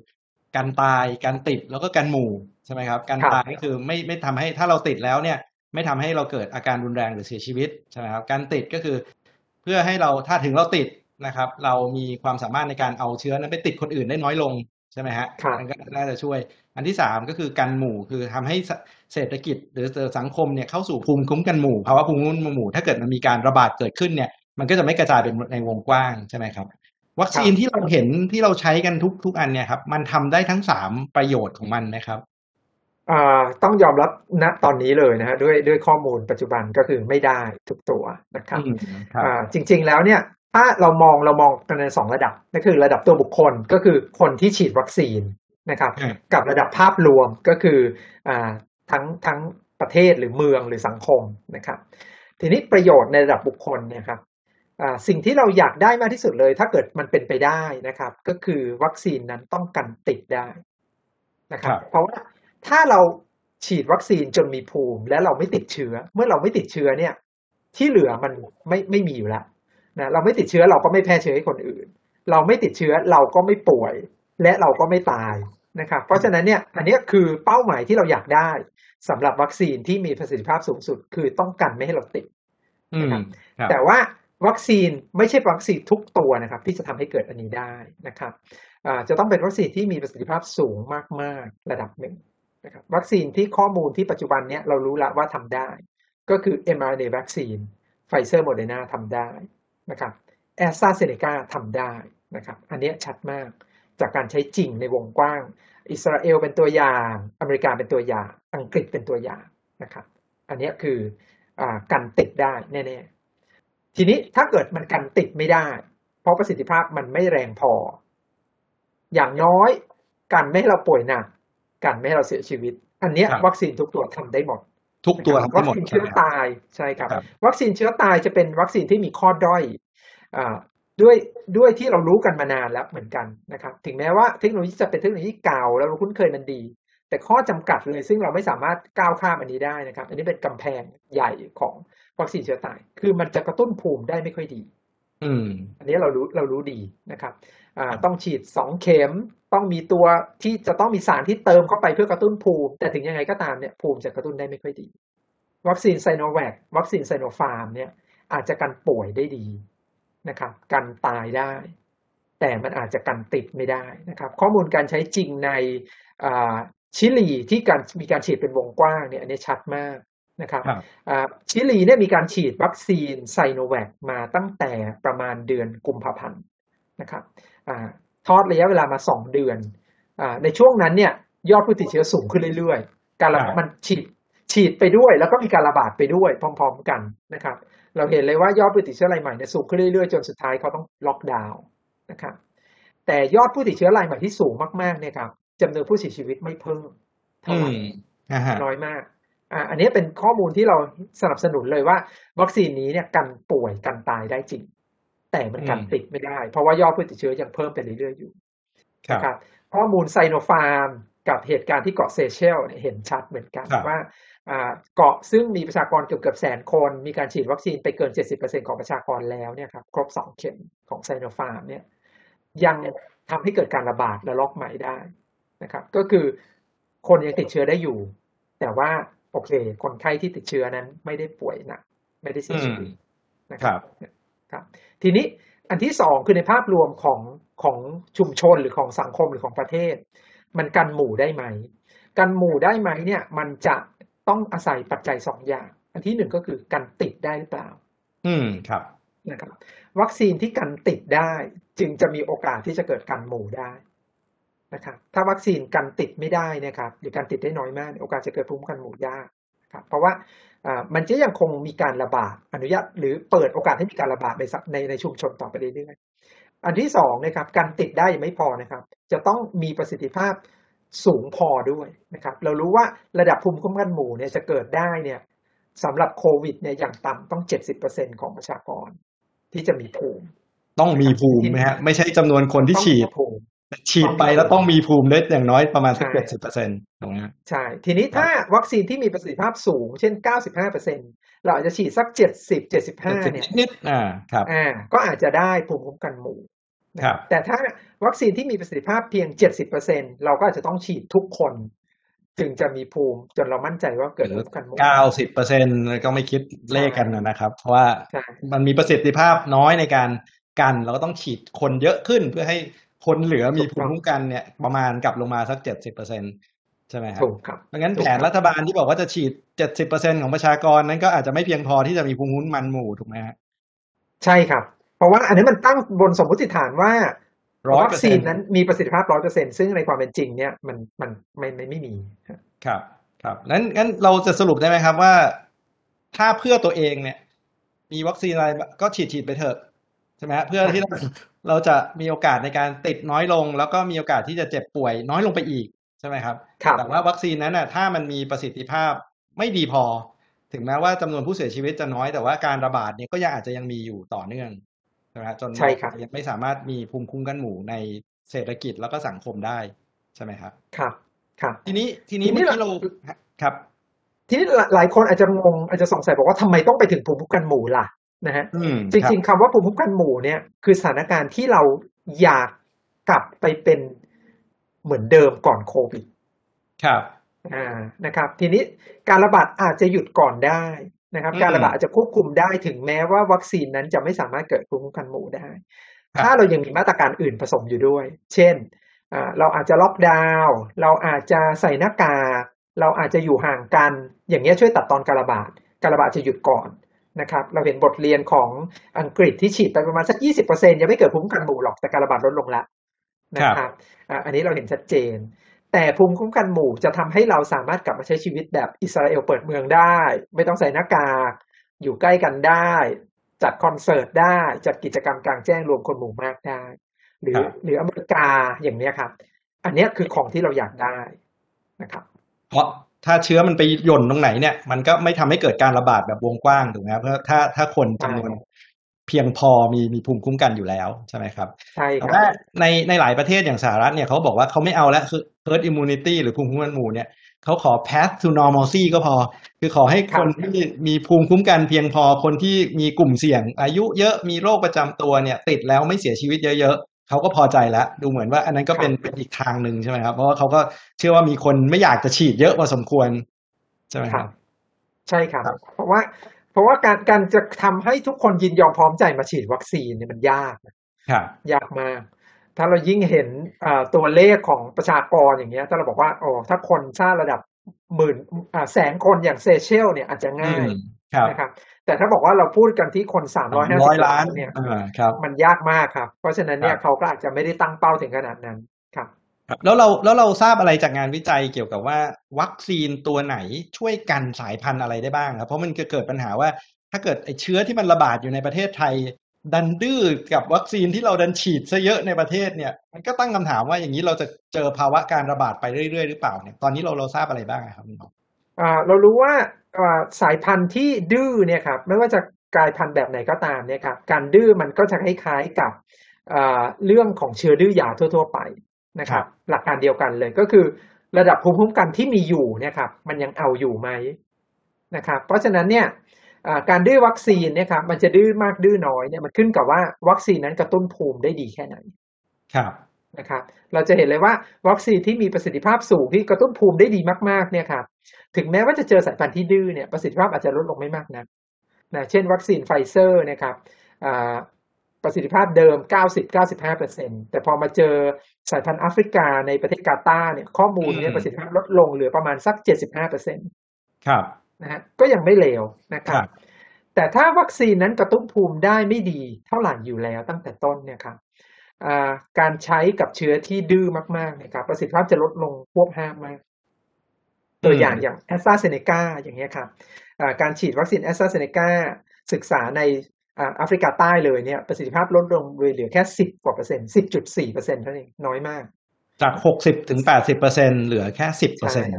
การตายการติดแล้วก็การหมู่ใช่ไหมครับการตายก็คือไม่ไม่ทำให้ถ้าเราติดแล้วเนี่ยไม่ทำให้เราเกิดอาการรุนแรงหรือเสียชีวิตใช่ไหมครับการติดก็คือเพื่อให้เราถ้าถึงเราติดนะครับเรามีความสามารถในการเอาเชื้อนั้นไปติดคนอื่นได้น้อยลงใช่ไหมฮะนั่นก็น่าจะช่วยอันที่สามก็คือการหมู่คือทำให้เศรษฐกิจหรือสังคมเนี่ยเข้าสู่ภูมิคุ้มกันหมู่ภาวะภูมิคุ้มกันหมู่ถ้าเกิดมันมีการระบาดเกิดขึ้นเนี่ยมันก็จะไม่กระจายเป็นในวงกว้างใช่ไหมครับวัคซีนที่เราเห็นที่เราใช้กันทุกทุกอันเนี่ยครับมันทำได้ทั้งสามประโยชน์ของมันไหมครับอ่าต้องยอมรับณตอนนี้เลยนะฮะด้วยด้วยข้อมูลปัจจุบันก็คือไม่ได้ทุกตัวนะครับอ่าจริงๆแล้วเนี่ยถ้าเรามองเรามองกันในสองระดับนั่นคือระดับตัวบุคคลก็คือคนที่ฉีดวัคซีนนะครับกับระดับภาพรวมก็คืออ่าทั้งทั้งประเทศหรือเมืองหรือสังคมนะครับทีนี้ประโยชน์ในระดับบุคคลนะครับอ่าสิ่งที่เราอยากได้มากที่สุดเลยถ้าเกิดมันเป็นไปได้นะครับก็คือวัคซีนนั้นต้องกันติดได้นะครับเพราะว่าถ้าเราฉีดวัคซีนจนมีภูมิและเราไม่ติดเชื้อเมื่อเราไม่ติดเชื้อเนี่ยที่เหลือมันไม่ไม่มีอยู่แล้วนะเราไม่ติดเชื้อเราก็ไม่แพร่เชื้อให้คนอื่นเราไม่ติดเชื้อเราก็ไม่ป่วยและเราก็ไม่ตายนะครับเพราะฉะนั้นเนี่ยอันนี้คือเป้าหมายที่เราอยากได้สำหรับวัคซีนที่มีประสิทธิภาพสูงสุดคือต้องกันไม่ให้เราติดนะครับแต่ว่าวัคซีนไม่ใช่วัคซีนทุกตัวนะครับที่จะทำให้เกิดอันนี้ได้นะครับจะต้องเป็นวัคซีนที่มีประสิทธิภาพสูงมากๆระดับหนึ่งนะครับวัคซีนที่ข้อมูลที่ปัจจุบันเนี้ยเรารู้ละว่าทำได้ก็คือ mRNA วัคซีน Pfizer Moderna ทำได้นะครับ AstraZeneca ทำได้นะครับอันนี้ชัดมากจากการใช้จริงในวงกว้างอิสราเอลเป็นตัวอย่างอเมริกาเป็นตัวอย่างอังกฤษเป็นตัวอย่างนะครับอันนี้คือกันติดได้แน่ๆทีนี้ถ้าเกิดมันกันติดไม่ได้เพราะประสิทธิภาพมันไม่แรงพออย่างน้อยกันไม่ให้เราป่วยหนักกันไม่ให้เราเสียชีวิตอันนี้วัคซีนทุกตัวทำได้หมดทุกตัวทำได้หมดวัคซีนเชื้อตายใช่ครับวัคซีนเชื้อตายจะเป็นวัคซีนที่มีข้อด้อยด้วยด้วยที่เรารู้กันมานานแล้วเหมือนกันนะครับถึงแม้ว่าเทคโนโลยีจะเป็นเทคโนโลยีเก่าแล้วเราคุ้นเคยมันดีแต่ข้อจำกัดเลยซึ่งเราไม่สามารถก้าวข้ามอันนี้ได้นะครับอันนี้เป็นกำแพงใหญ่ของวัคซีนเชื้อตายคือมันจะกระตุ้นภูมิได้ไม่ค่อยดีอืมอันนี้เรารู้เรารู้ดีนะครับต้องฉีดสองเข็มต้องมีตัวที่จะต้องมีสารที่เติมเข้าไปเพื่อกระตุ้นภูมิแต่ถึงยังไงก็ตามเนี่ยภูมิจะกระตุ้นได้ไม่ค่อยดีวัคซีนไซโนแวควัคซีนไซโนฟาร์มเนี่ยอาจจะกันป่วยได้ดีนะครับกันตายได้แต่มันอาจจะกันติดไม่ได้นะครับข้อมูลการใช้จริงในชิลีที่การมีการฉีดเป็นวงกว้างเนี่ยอันนี้ชัดมากนะครับชิลีเนี่ยมีการฉีดวัคซีนไซโนแวคมาตั้งแต่ประมาณเดือนกุมภาพันธ์นะครับทอดระยะเวลามาสองเดือนในช่วงนั้นเนี่ยยอดผู้ติดเชื้อสูงขึ้นเรื่อยๆการระบาดมันฉีดฉีดไปด้วยแล้วก็มีการระบาดไปด้วยพร้อมๆกันนะครับเราเห็นเลยว่ายอดผู้ติดเชื้อรายใหม่เนี่ยสูงขึ้นเรื่อยๆจนสุดท้ายเขาต้องล็อกดาวน์นะครับแต่ยอดผู้ติดเชื้อรายใหม่ที่สูงมากๆเนี่ยครับจำนวนผู้เสียชีวิตไม่เพิ่มเท่าไหร่น้อยมากอ่าอันนี้เป็นข้อมูลที่เราสนับสนุนเลยว่าวัคซีนนี้เนี่ยกันป่วยกันตายได้จริงแต่มันกันติดไม่ได้เพราะว่ายอดผู้ติดเชื้อยังเพิ่มไปเรื่อยๆอยู่นะครับข้อมูลไซโนฟาร์มกับเหตุการณ์ที่เกาะเซเชลเห็นชัดเหมือนกันว่าเกาะซึ่งมีประชากรเกือบเกือบแสนคนมีการฉีดวัคซีนไปเกิน เจ็ดสิบเปอร์เซ็นต์ ของประชากรแล้วเนี่ยครับครบสองเข็มของไซโนฟาร์มเนี่ยยังทำให้เกิดการระบาดและล็อกใหม่ได้นะครับก็คือคนยังติดเชื้อได้อยู่แต่ว่าโอเคคนไข้ที่ติดเชื้อนั้นไม่ได้ป่วยหนักไม่ได้เสียชีวิตนะครับครับทีนี้อันที่สองคือในภาพรวมของของชุมชนหรือของสังคมหรือของประเทศมันกันหมู่ได้ไหมกันหมู่ได้ไหมเนี่ยมันจะต้องอาศัยปัจจัยสองอย่างอันที่หนึ่งก็คือกันติดได้หรือเปล่าอืมครับนะครับวัคซีนที่กันติดได้จึงจะมีโอกาสที่จะเกิดกันหมู่ได้นะครับถ้าวัคซีนกันติดไม่ได้นะครับหรือกันติดได้น้อยมากโอกาสจะเกิดภูมิคุ้มกันหมู่ยากครับเพราะว่ามันจะยังคงมีการระบาดอนุญาตหรือเปิดโอกาสให้มีการระบาดในในในชุมชนต่อไปเรื่อยๆ อันที่สองนะครับการติดได้ยังไม่พอนะครับจะต้องมีประสิทธิภาพสูงพอด้วยนะครับเรารู้ว่าระดับภูมิคุ้มกันหมู่เนี่ยจะเกิดได้เนี่ยสำหรับโควิดเนี่ยอย่างต่ำต้อง เจ็ดสิบเปอร์เซ็นต์ ของประชากรที่จะมีภูมิต้องมีภูมินะฮะไม่ใช่จำนวนคนที่ฉีดฉีดไปแล้วต้องมีภูมิเล็กอย่างน้อยประมาณสัก เจ็ดสิบเปอร์เซ็นต์ ตรงนี้ใช่ทีนี้ถ้าวัคซีนที่มีประสิทธิภาพสูงเช่น เก้าสิบห้าเปอร์เซ็นต์ เราอาจจะฉีดสัก เจ็ดสิบ เจ็ดสิบห้า เนี่ยนิดๆอ่าครับอ่าก็อาจจะได้ภูมิคุ้มกันหมู่ครับแต่ถ้าวัคซีนที่มีประสิทธิภาพเพียง เจ็ดสิบเปอร์เซ็นต์ เราก็อาจจะต้องฉีดทุกคนถึงจะมีภูมิจนเรามั่นใจว่าเกิดภูมิคุ้มกันหมู่ เก้าสิบเปอร์เซ็นต์ ก็ไม่คิดเลขกันนะครับเพราะว่ามันมีประสิทธิภาพน้อยในการกันเราก็ต้องฉีดคนเยอะขึ้นเพื่อให้คนเหลือมีภูมิคุ้มกันเนี่ยประมาณกลับลงมาสัก เจ็ดสิบเปอร์เซ็นต์ ใช่ไหมครับถูกครับเพราะงั้นแผนรัฐบาลที่บอกว่าจะฉีด เจ็ดสิบเปอร์เซ็นต์ ของประชากรนั้นก็อาจจะไม่เพียงพอที่จะมีภูมิคุ้มกันหมู่ถูกไหมฮะใช่ครับเพราะว่าอันนี้มันตั้งบนสมมติฐานว่าวัคซีนนั้นมีประสิทธิภาพ หนึ่งร้อยเปอร์เซ็นต์ ซึ่งในความเป็นจริงเนี่ยมันมันไม่ไม่ไม่มีครับครับงั้นงั้นเราจะสรุปได้ไหมครับว่าถ้าเพื่อตัวเองเนี่ยมีวัคซีนอะไรก็ฉีดฉีดไปเถอะใช่ไหมฮะเพื่อที่เราเราจะมีโอกาสในการติดน้อยลงแล้วก็มีโอกาสที่จะเจ็บป่วยน้อยลงไปอีกใช่ไหมครับแต่ว่าวัคซีนนั้นน่ะถ้ามันมีประสิทธิภาพไม่ดีพอถึงแม้ว่าจำนวนผู้เสียชีวิตจะน้อยแต่ว่าการระบาดเนี่ยก็ยังอาจจะยังมีอยู่ต่อเนื่องใช่ไหมจนยังไม่สามารถมีภูมิคุ้มกันหมู่ในเศรษฐกิจแล้วก็สังคมได้ใช่ไหมครับครับครับทีนี้ทีนี้เมื่อกี้เราครับทีนี้หลายคนอาจจะงงอาจจะสงสัยบอกว่าทำไมต้องไปถึงภูมิคุ้มกันหมู่ล่ะนะฮะจริงๆคำว่าภูมิคุ้มกันหมู่เนี่ยคือสถานการณ์ที่เราอยากกลับไปเป็นเหมือนเดิมก่อนโควิดครับอ่านะครับทีนี้การระบาดอาจจะหยุดก่อนได้นะครับการระบาดอาจจะควบคุมได้ถึงแม้ว่าวัคซีนนั้นจะไม่สามารถเกิดภูมิคุ้มกันหมู่ได้ถ้าเรายังมีมาตรการอื่นผสมอยู่ด้วยเช่นอ่าเราอาจจะล็อกดาวน์เราอาจจะใส่หน้ากากเราอาจจะอยู่ห่างกันอย่างเงี้ยช่วยตัดตอนการระบาดการระบาดจะหยุดก่อนนะครับเราเห็นบทเรียนของอังกฤษที่ฉีดไปประมาณสัก ยี่สิบเปอร์เซ็นต์ ยังไม่เกิดภูมิคุ้มกันหมู่หรอกแต่การระบาดลดลงแล้วนะครับอันนี้เราเห็นชัดเจนแต่ภูมิคุ้มกันหมู่จะทำให้เราสามารถกลับมาใช้ชีวิตแบบอิสราเอลเปิดเมืองได้ไม่ต้องใส่หน้ากากอยู่ใกล้กันได้จัดคอนเสิร์ตได้จัดกิจกรรมกลางแจ้งรวมคนหมู่มากได้หรือหรืออเมริกาอย่างนี้ครับอันนี้คือของที่เราอยากได้นะครับเพราะถ้าเชื้อมันไปหย่นตรงไหนเนี่ยมันก็ไม่ทำให้เกิดการระบาดแบบวงกว้างถูกไหมครับเพราะถ้าถ้าคนจำนวนเพียงพอมีมีภูมิคุ้มกันอยู่แล้วใช่ไหมครับใช่ครับแต่ในในหลายประเทศอย่างสหรัฐเนี่ยเขาบอกว่าเขาไม่เอาแล้วคือ herd immunity หรือภูมิคุ้มกันหมู่เนี่ยเขาขอ path to normalcy ก็พอคือขอให้คนที่มีภูมิคุ้มกันเพียงพอคนที่มีกลุ่มเสี่ยงอายุเยอะมีโรคประจำตัวเนี่ยติดแล้วไม่เสียชีวิตเยอะๆเขาก็พอใจแล้วดูเหมือนว่าอันนั้นก็เป็นเป็นอีกทางนึงใช่ไหมครับเพราะว่าเขาก็เชื่อว่ามีคนไม่อยากจะฉีดเยอะพอสมควรใช่ไหมครับใช่ครับเพราะว่าเพราะว่าการการจะทำให้ทุกคนยินยอมพร้อมใจมาฉีดวัคซีนเนี่ยมันยากยากมากถ้าเรายิ่งเห็นตัวเลขของประชากรอย่างเงี้ยถ้าเราบอกว่าอ๋อถ้าคนชาติระดับหมื่นแสนคนอย่างเซเชลเนี่ยอาจจะง่ายนะครับแต่ถ้าบอกว่าเราพูดกันที่คนสามร้อยห้าสิบล้านเนี่ยมันยากมากครับเพราะฉะนั้นเนี่ยเขาก็อาจจะไม่ได้ตั้งเป้าถึงขนาดนั้นครับแล้วเราแล้วเราทราบอะไรจากงานวิจัยเกี่ยวกับว่าวัคซีนตัวไหนช่วยกันสายพันธุ์อะไรได้บ้างครับเพราะมันเกิดปัญหาว่าถ้าเกิดไอ้เชื้อที่มันระบาดอยู่ในประเทศไทยดันดื้อกับวัคซีนที่เราดันฉีดซะเยอะในประเทศเนี่ยมันก็ตั้งคำถามว่าอย่างนี้เราจะเจอภาวะการระบาดไปเรื่อยๆหรือเปล่าเนี่ยตอนนี้เราเราทราบอะไรบ้างครับคุณหมออ่าเรารู้ว่าสายพันธุ์ที่ดื้อเนี่ยครับไม่ว่าจะกลายพันธุ์แบบไหนก็ตามเนี่ยครับการดื้อมันก็จะคล้ายๆกับเรื่องของเชื้อดื้อยาทั่วๆไปนะครับหลักการเดียวกันเลยก็คือระดับภูมิคุ้มกันที่มีอยู่เนี่ยครับมันยังเอาอยู่ไหมนะครับเพราะฉะนั้นเนี่ยการดื้อวัคซีนเนี่ยครับมันจะดื้อมากดื้อน้อยเนี่ยมันขึ้นกับว่าวัคซีนนั้นกระตุ้นภูมิได้ดีแค่ไหนครับนะครับเราจะเห็นเลยว่าวัคซีนที่มีประสิทธิภาพสูงที่กระตุ้นภูมิได้ดีมากๆเนี่ยครับถึงแม้ว่าจะเจอสายพันธุ์ที่ดื้อเนี่ยประสิทธิภาพอาจจะลดลงไม่มากนักนะเช่นวัคซีนไฟเซอร์นะครับประสิทธิภาพเดิม เก้าสิบ เก้าสิบห้าเปอร์เซ็นต์ แต่พอมาเจอสายพันธุ์แอฟริกาในประเทศกาตาร์เนี่ยข้อมูลเนี่ยประสิทธิภาพลดลงเหลือประมาณสัก เจ็ดสิบห้าเปอร์เซ็นต์ ครับนะฮะก็ยังไม่เลวนะครับแต่ถ้าวัคซีนนั้นกระตุ้นภูมิได้ไม่ดีเท่าไหร่อยู่แล้วตั้งแต่ต้นเนี่ยครับการใช้กับเชื้อที่ดื้อมากๆเนี่ยครับประสิทธิภาพจะลดลงพวบห้ามมากตัวอย่างอย่าง AstraZeneca อย่างเงี้ยครับการฉีดวัคซีน AstraZeneca ศึกษาใน แอฟริกาใต้เลยเนี่ยประสิทธิภาพลดลงเหลือแค่สิบกว่าเปอร์เซ็นต์ สิบจุดสี่เปอร์เซ็นต์ เท่านั้นน้อยมากจาก หกสิบถึงแปดสิบเปอร์เซ็นต์ เหลือแค่ สิบเปอร์เซ็นต์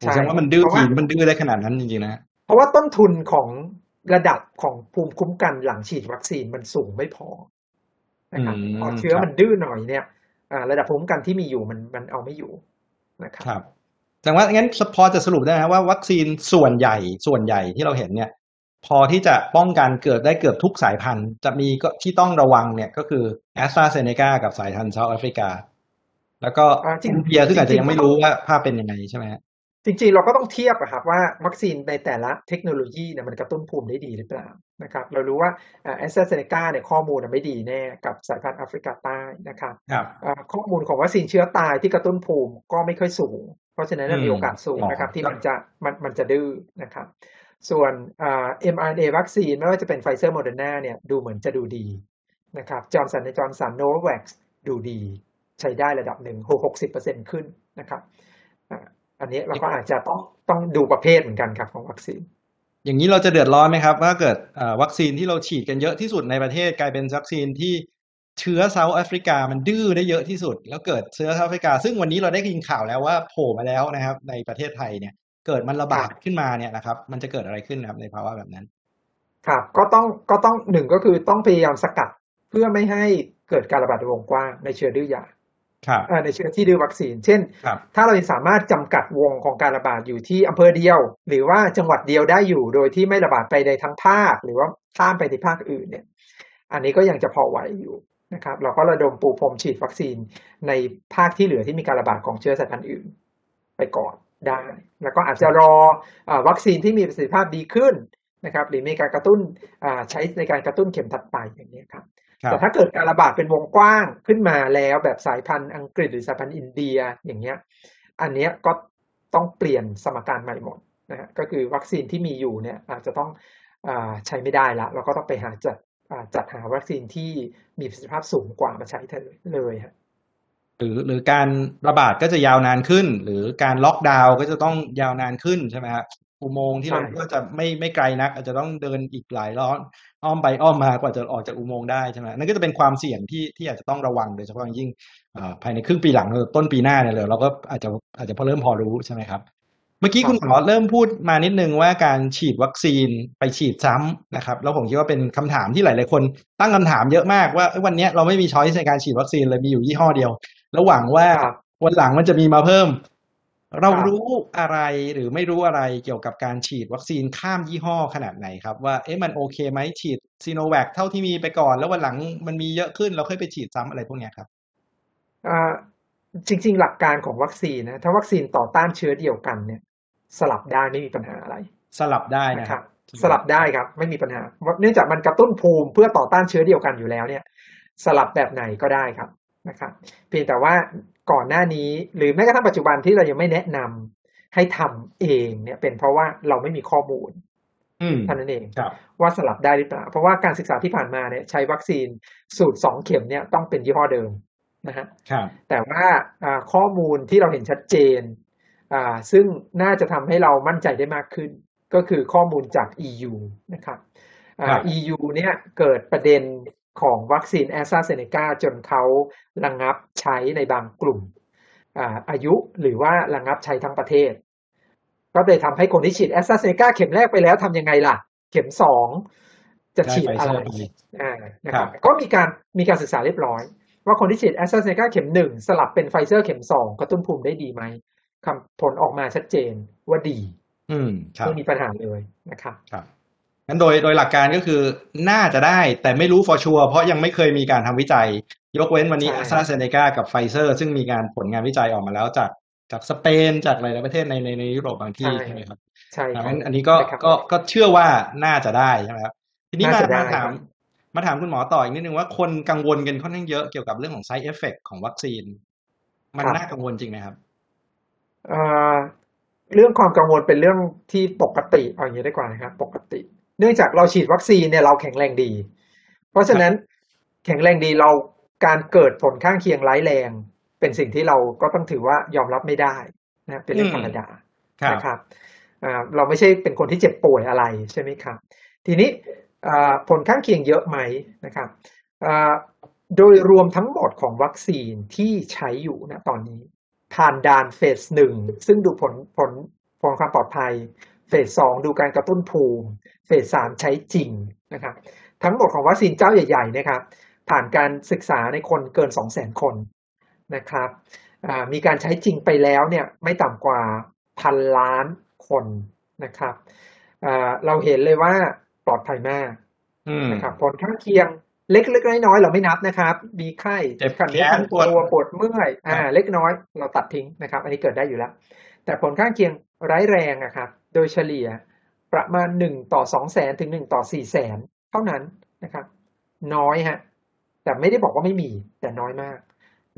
แสดงว่ามันดื้อผีมันดื้อได้ขนาดนั้นจริงๆนะเพราะว่าต้นทุนของระดับของภูมิคุ้มกันหลังฉีดวัคซีนมันสูงไม่พอนะครับพอเชื้อมันดื้อหน่อยเนี่ยระดับภูมิคุ้มกันที่มีอยู่มันมันเอาไม่อยู่นะครับแต่ว่างั้นพอจะสรุปได้นะว่าวัคซีนส่วนใหญ่ส่วนใหญ่ที่เราเห็นเนี่ยพอที่จะป้องกันเกิดได้เกือบทุกสายพันธุ์จะมีก็ที่ต้องระวังเนี่ยก็คือ AstraZeneca กับสายพันธุ์เซาท์แอฟริกาแล้วก็อินเดียซึ่งอาจจะยังไม่รู้ว่าภาพเป็นยังไงใช่ไหมฮะจริงๆเราก็ต้องเทียบครับว่าวัคซีนในแต่ละเทคโนโลยีเนี่ยมันกระตุ้นภูมิได้ดีหรือเปล่านะครับเรารู้ว่า AstraZeneca เนี่ยข้อมูลไม่ดีแน่กับสายพันธุ์แอฟริกาใต้นะครับข้อมูลของวัคซีนเชื้อตายที่กระตุ้นภูมิก็ไม่ค่อยสูงเพราะฉะนั้นมีโอกาสสูงนะครับที่มันจะมันมันจะดื้อนะครับส่วน mRNA วัคซีนไม่ว่าจะเป็น Pfizer Moderna เนี่ยดูเหมือนจะดูดีนะครับ Johnson และ Johnson Novavax ดูดีใช้ได้ระดับหนึ่ง หกสิบเปอร์เซ็นต์ ขึ้นนะครับอันนี้เราก็อาจจะต้องต้องดูประเภทเหมือนกันครับของวัคซีนอย่างนี้เราจะเดือดร้อนไหมครับว่าเกิดวัคซีนที่เราฉีดกันเยอะที่สุดในประเทศกลายเป็นวัคซีนที่เชื้อเซาท์แอฟริกามันดื้อได้เยอะที่สุดแล้วเกิดเชื้อเซาท์แอฟริกาซึ่งวันนี้เราได้ยินข่าวแล้วว่าโผล่มาแล้วนะครับในประเทศไทยเนี่ยเกิดมันระบาดขึ้นมาเนี่ยนะครับมันจะเกิดอะไรขึ้นนะครับในภาวะแบบนั้นครับก็ต้องก็ต้องหนึ่งก็คือต้องพยายามสกัดเพื่อไม่ให้เกิดการระบาดในวงกว้างในเชื้อดื้อยาครับในเชื้อที่ดื้อวัคซีนเช่นถ้าเราสามารถจำกัดวงของการระบาดอยู่ที่อำเภอเดียวหรือว่าจังหวัดเดียวได้อยู่โดยที่ไม่ระบาดไปในทั้งภาคหรือว่าข้ามไปในภาคอื่นเนี่ยอันนี้ก็ยังจะพอไหวอยู่นะครับเราก็ระดมปูพรมฉีดวัคซีนในภาคที่เหลือที่มีการระบาดของเชื้อสายพันธุ์อื่นไปก่อนได้แล้วก็อาจจะรอวัคซีนที่มีประสิทธิภาพดีขึ้นนะครับหรือมีการกระตุ้นใช้ในการกระตุ้นเข็มถัดไปอย่างนี้ครับแต่ถ้าเกิดการระบาดเป็นวงกว้างขึ้นมาแล้วแบบสายพันธุ์อังกฤษหรือสายพันธุ์อินเดียอย่างเงี้ยอันเนี้ยก็ต้องเปลี่ยนสมการใหม่หมดนะฮะก็คือวัคซีนที่มีอยู่เนี่ยอาจจะต้องใช้ไม่ได้ละเราก็ต้องไปหาจัดจัดหาวัคซีนที่มีประสิทธิภาพสูงกว่ามาใช้เลยฮะหรือหรือการระบาดก็จะยาวนานขึ้นหรือการล็อกดาวน์ก็จะต้องยาวนานขึ้นใช่ไหมครับอุโมงค์ที่เราก็จะไม่ไม่ไกลนักอาจจะต้องเดินอีกหลายร้อนอ้อมไปอ้อมมากว่าจะออกจากอุโมงค์ได้ใช่ไหมนั่นก็จะเป็นความเสี่ยงที่ที่อาจจะต้องระวังโดยเฉพาะยิ่งภายในครึ่งปีหลังต้นปีหน้าเนี่ยเราก็อาจจะอาจจะพอเริ่มพอรู้ใช่ไหมครับเมื่อกี้คุณหมอเริ่มพูดมานิดนึงว่าการฉีดวัคซีนไปฉีดซ้ำนะครับแล้วผมคิดว่าเป็นคำถามที่หลายๆคนตั้งคำถามเยอะมากว่าวันนี้เราไม่มีช้อยส์ในการฉีดวัคซีนเลยมีอยู่ยี่ห้อเดียวแล้วหวังว่าวันหลังมันจะมีมาเพิ่มเรารู้อะไรหรือไม่รู้อะไรเกี่ยวกับการฉีดวัคซีนข้ามยี่ห้อขนาดไหนครับว่าเอ๊ะมันโอเคไหมฉีดซีโนแวคเท่าที่มีไปก่อนแล้ววันหลังมันมีเยอะขึ้นเราค่อยไปฉีดซ้ำอะไรพวกนี้ครับอ่าจริงๆหลักการของวัคซีนนะถ้าวัคซีนต่อต้านเชื้อเดียวกันเนี่ยสลับได้ไม่มีปัญหาอะไรสลับได้นะครับสลับได้ครับไม่มีปัญหาเนื่องจากมันกระตุ้นภูมิเพื่อต่อต้านเชื้อเดียวกันอยู่แล้วเนี่ยสลับแบบไหนก็ได้ครับนะครับเพียงแต่ว่าก่อนหน้านี้หรือแม้กระทั่งปัจจุบันที่เรายังไม่แนะนำให้ทำเองเนี่ยเป็นเพราะว่าเราไม่มีข้อมูลเท่านั้นเองว่าสลับได้หรือเปล่าเพราะว่าการศึกษาที่ผ่านมาเนี่ยใช้วัคซีนสูตรสองเข็มเนี่ยต้องเป็นยี่ห้อเดิมนะฮะแต่ว่าข้อมูลที่เราเห็นชัดเจนซึ่งน่าจะทำให้เรามั่นใจได้มากขึ้นก็คือข้อมูลจาก อี ยู นะครับ อี ยู เนี่ยเกิดประเด็นของวัคซีน AstraZeneca จนเขาระงับใช้ในบางกลุ่ม อ, อายุหรือว่าระงับใช้ทั้งประเทศก็เลยทำให้คนที่ฉีด AstraZeneca เข็มแรกไปแล้วทำยังไงล่ะเข็มสองจะฉีดอะไรนะครับก็มีการมีการศึกษาเรียบร้อยว่าคนที่ฉีด AstraZeneca เข็มหนึ่งสลับเป็น Pfizer เข็มสองกระตุ้นภูมิได้ดีไหมคำผลออกมาชัดเจนว่าดีไม่มีปัญหาเลยนะครับงั้นโดยโดยหลักการก็คือน่าจะได้แต่ไม่รู้ for sure เพราะยังไม่เคยมีการทำวิจัยยกเว้นวันนี้ AstraZeneca กับ Pfizer ซึ่งมีการผลงานวิจัยออกมาแล้วจากจากสเปนจากหลายประเทศในในยุโรปบางที่ใช่ไหมครับใช่งั้นอันนี้ก็ก็ก็เชื่อว่าน่าจะได้ใช่ไหมครับทีนี้มามาถามมาถามคุณหมอต่ออีกนิดนึงว่าคนกังวลกันค่อนข้างเยอะเกี่ยวกับเรื่องของ side effect ของวัคซีนมันน่ากังวลจริงไหมครับเรื่องความกังวลเป็นเรื่องที่ปกติเอาอย่างนี้ได้กว่านะครับปกติเนื่องจากเราฉีดวัคซีนเนี่ยเราแข็งแรงดีเพราะฉะนั้นแข็งแรงดีเราการเกิดผลข้างเคียงร้ายแรงเป็นสิ่งที่เราก็ต้องถือว่ายอมรับไม่ได้นะเป็นเรื่องธรรมดานะครับเราไม่ใช่เป็นคนที่เจ็บป่วยอะไรใช่ไหมครับทีนี้ ผลข้างเคียงเยอะไหมนะครับโดยรวมทั้งหมดของวัคซีนที่ใช้อยู่ณตอนนี้ผ่านด่านเฟสหนึ่งซึ่งดูผลผลผลความปลอดภัยเฟสสองดูการกระตุ้นภูมิเฟสสามใช้จริงนะครับทั้งหมดของวัคซีนเจ้าใหญ่ๆนะครับผ่านการศึกษาในคนเกิน สองแสน คนนะครับมีการใช้จริงไปแล้วเนี่ยไม่ต่ำกว่าพันล้านคนนะครับเราเห็นเลยว่าปลอดภัยมากนะครับผลข้างเคียงเล็กๆน้อยๆเราไม่นับนะครับมีไข้เจ็บแขนปวดปวดเมื่อยอ่าเล็กน้อยเราตัดทิ้งนะครับอันนี้เกิดได้อยู่แล้วแต่ผลข้างเคียงร้ายแรงอะครับโดยเฉลี่ยประมาณหนึ่งต่อ สองแสน ถึงหนึ่งต่อ สี่แสน เท่านั้นนะครับน้อยฮะแต่ไม่ได้บอกว่าไม่มีแต่น้อยมาก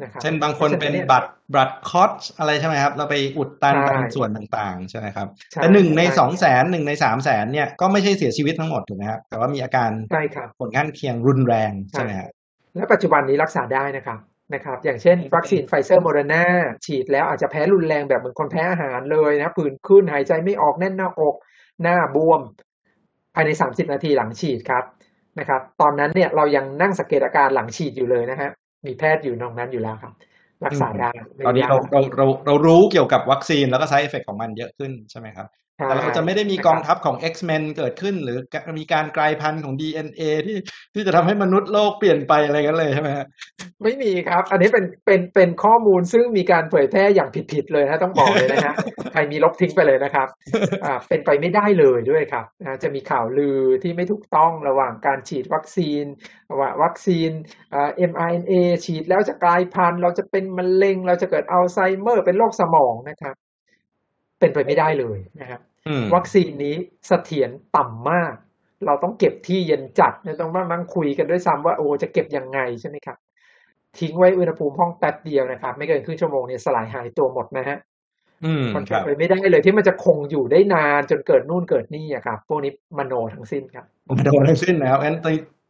นะครับเช่นบางคนเป็นบัตรบัตรคอสอะไรใช่ไหมครับเราไปอุดตันตามส่วนต่างๆใช่ไหมครับแต่หนึ่งใน สองแสน หนึ่งใน สามแสน เนี่ยก็ไม่ใช่เสียชีวิตทั้งหมดถูกไหมครับแต่ว่ามีอาการผลข้างเคียงรุนแรงใช่ไหมครับและปัจจุบันนี้รักษาได้นะครับนะครับอย่างเช่นวัคซีนไฟเซอร์โมเดอร์นาฉีดแล้วอาจจะแพ้รุนแรงแบบเหมือนคนแพ้อาหารเลยนะผื่นขึ้นหายใจไม่ออกแน่นหน้าอกหน้าบวมภายในสามสิบนาทีหลังฉีดครับนะครับตอนนั้นเนี่ยเรายังนั่งสังเกตอาการหลังฉีดอยู่เลยนะฮะมีแพทย์อยู่ตรงนั้นอยู่แล้วครับรักษาได้ตอนนี้เราเราเราเรารู้เกี่ยวกับวัคซีนแล้วก็ side effect ของมันเยอะขึ้นใช่ไหมครับแต่เราจะไม่ได้มีกองทัพของ X-Men เกิดขึ้นหรือมีการกลายพันธุ์ของ ดี เอ็น เอ ที่ที่จะทำให้มนุษย์โลกเปลี่ยนไปอะไรกันเลยใช่ไหมไม่มีครับอันนี้เป็นเป็นเป็นข้อมูลซึ่งมีการเผยแพร่อย่างผิดๆเลยนะต้องบอกเลยนะฮะใครมีลบทิ้งไปเลยนะครับอ่าเป็นไปไม่ได้เลยด้วยครับนะจะมีข่าวลือที่ไม่ถูกต้องระหว่างการฉีดวัคซีนว่าวัคซีนอ่า เอ็ม อาร์ เอ็น เอ ฉีดแล้วจะกลายพันธุ์เราจะเป็นมะเร็งเราจะเกิดอัลไซเมอร์เป็นโรคสมองนะครับเป็นไปไม่ได้เลยนะครับวัคซีนนี้เสถียรต่ำมากเราต้องเก็บที่เย็นจัดเราต้องมานั่งคุยกันด้วยซ้ำว่าโอ้จะเก็บยังไงใช่ไหมครับทิ้งไว้อุณหภูมิห้องแป๊บเดียวนะครับไม่เกินครึ่งชั่วโมงเนี่ยสลายหายตัวหมดนะฮะมันเป็นไปไม่ได้เลยที่มันจะคงอยู่ได้นานจนเกิดนู่นเกิดนี่อะครับพวกนี้มโนทั้งสิ้นครับมโนทั้งสิ้นนะครับงั้น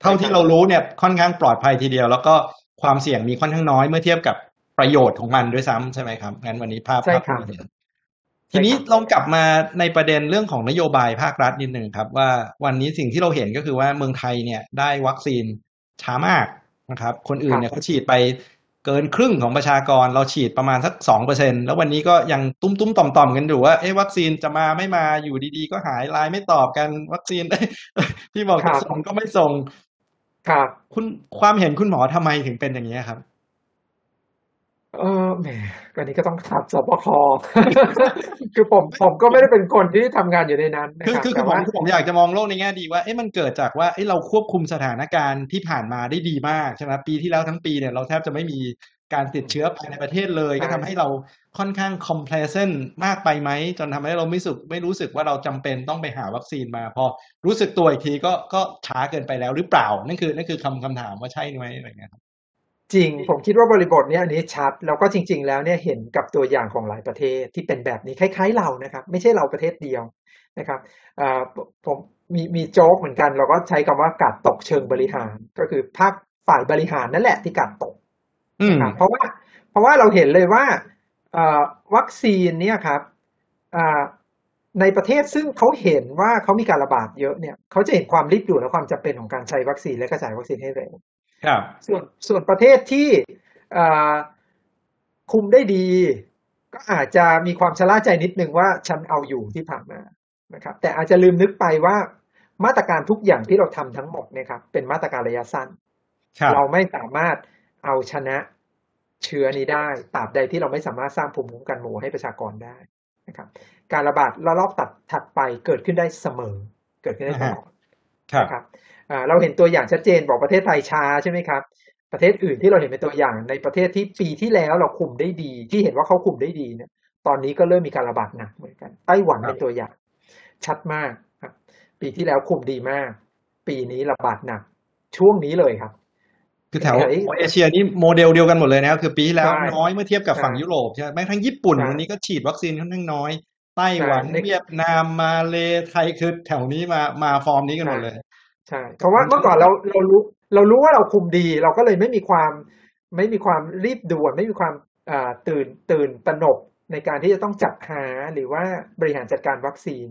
เท่าที่เรารู้เนี่ยค่อนข้างปลอดภัยทีเดียวแล้วก็ความเสี่ยงมีค่อนข้างน้อยเมื่อเทียบกับประโยชน์ของมันด้วยซ้ำใช่ไหมครับงั้นวันนี้ภาพภาพทีนี้ลองกลับมาในประเด็นเรื่องของนโยบายภาครัฐนิดหนึ่งครับว่าวันนี้สิ่งที่เราเห็นก็คือว่าเมืองไทยเนี่ยได้วัคซีนช้ามากนะครับคนอื่นเนี่ยเขาฉีดไปเกินครึ่งของประชากรเราฉีดประมาณสัก สองเปอร์เซ็นต์ แล้ววันนี้ก็ยังตุ้มๆต่อมๆกันอยู่ว่าเอ๊ะวัคซีนจะมาไม่มาอยู่ดีๆก็หายไลน์ไม่ตอบกันวัคซีนที่บอกจะส่งก็ไม่ส่งครับคุณความเห็นคุณหมอทำไมถึงเป็นอย่างนี้ครับเออแหมวันนี้ก็ต้องถามสปค. คือผมผมก็ไม่ได้เป็นคนที่ทำงานอยู่ในนั้นนะครับคือผมผมอยากจะมองโลกในแง่ดีว่าเอ๊ะมันเกิดจากว่าเอ๊ะเราควบคุมสถานการณ์ที่ผ่านมาได้ดีมากใช่ไหมปีที่แล้วทั้งปีเนี่ยเราแทบจะไม่มีการติดเชื้อภายในประเทศเลยก็ทำให้เราค่อนข้าง complacent มากไปไหมจนทำให้เราไม่สุขไม่รู้สึกว่าเราจำเป็นต้องไปหาวัคซีนมาพอรู้สึกตัวอีกทีก็ก็ช้าเกินไปแล้วหรือเปล่านั่นคือนั่นคือคำคำถามว่าใช่ไหมอะไรเงี้ยจริงผมคิดว่าบริบทเนี้ยอันนี้ชัดแล้วก็จริงๆแล้วเนี่ยเห็นกับตัวอย่างของหลายประเทศที่เป็นแบบนี้คล้ายๆเรานะครับไม่ใช่เราประเทศเดียวนะครับผมมีมีโจ๊กเหมือนกันเราก็ใช้คำว่ากาดตกเชิงบริหารก็คือภาคฝ่ายบริหารนั่นแหละที่กาดตกนะครับเพราะว่าเพราะว่าเราเห็นเลยว่าวัคซีนเนี่ยครับในประเทศซึ่งเขาเห็นว่าเขามีการระบาดเยอะเนี่ยเขาจะเห็นความรีบด่วนและความจำเป็นของการใช้วัคซีนและกระจายวัคซีนให้เร็วส่วนส่วนประเทศที่คุมได้ดีก็อาจจะมีความชะล่าใจนิดนึงว่าฉันเอาอยู่ที่ผ่านมานะครับแต่อาจจะลืมนึกไปว่ามาตรการทุกอย่างที่เราทำทั้งหมดเนี่ยครับเป็นมาตรการระยะสั้นเราไม่สามารถเอาชนะเชื้อนี้ได้ตราบใดที่เราไม่สามารถสร้างภูมิคุ้มกันหมู่ให้ประชากรได้นะครับการระบาดระลอกตัดถัดไปเกิดขึ้นได้เสมอเกิดขึ้นได้ตลอดนะครับเราเห็นตัวอย่างชัดเจนบอกประเทศไทยช้าใช่ไหมครับประเทศอื่นที่เราเห็นเป็นตัวอย่างในประเทศที่ปีที่แล้วเราคุมได้ดีที่เห็นว่าเขาคุมได้ดีเนี่ยตอนนี้ก็เริ่มมีการระบาดหนักเหมือนกันไต้หวันเป็นตัวอย่างชัดมากครับปีที่แล้วคุมดีมากปีนี้ระบาดหนักช่วงนี้เลยครับคือแถวเอเชียนี่โมเดลเดียวกันหมดเลยนะครับคือปีที่แล้วน้อยเมื่อเทียบกับฝั่งยุโรปใช่ไหมแม้ทั้งญี่ปุ่นวันนี้ก็ฉีดวัคซีนค่อนข้างน้อยไต้หวันเวียดนามมาเลไทยคือแถวนี้มามาฟอร์มนี้กันหมดเลยใช่เพราะว่าเมื่อก่อนเราเรารู้เรารู้ว่าเราคุมดีเราก็เลยไม่มีความไม่มีความรีบด่วนไม่มีความตื่นตื่นตระหนกในการที่จะต้องจัดหาหรือว่าบริหารจัดการวัคซีน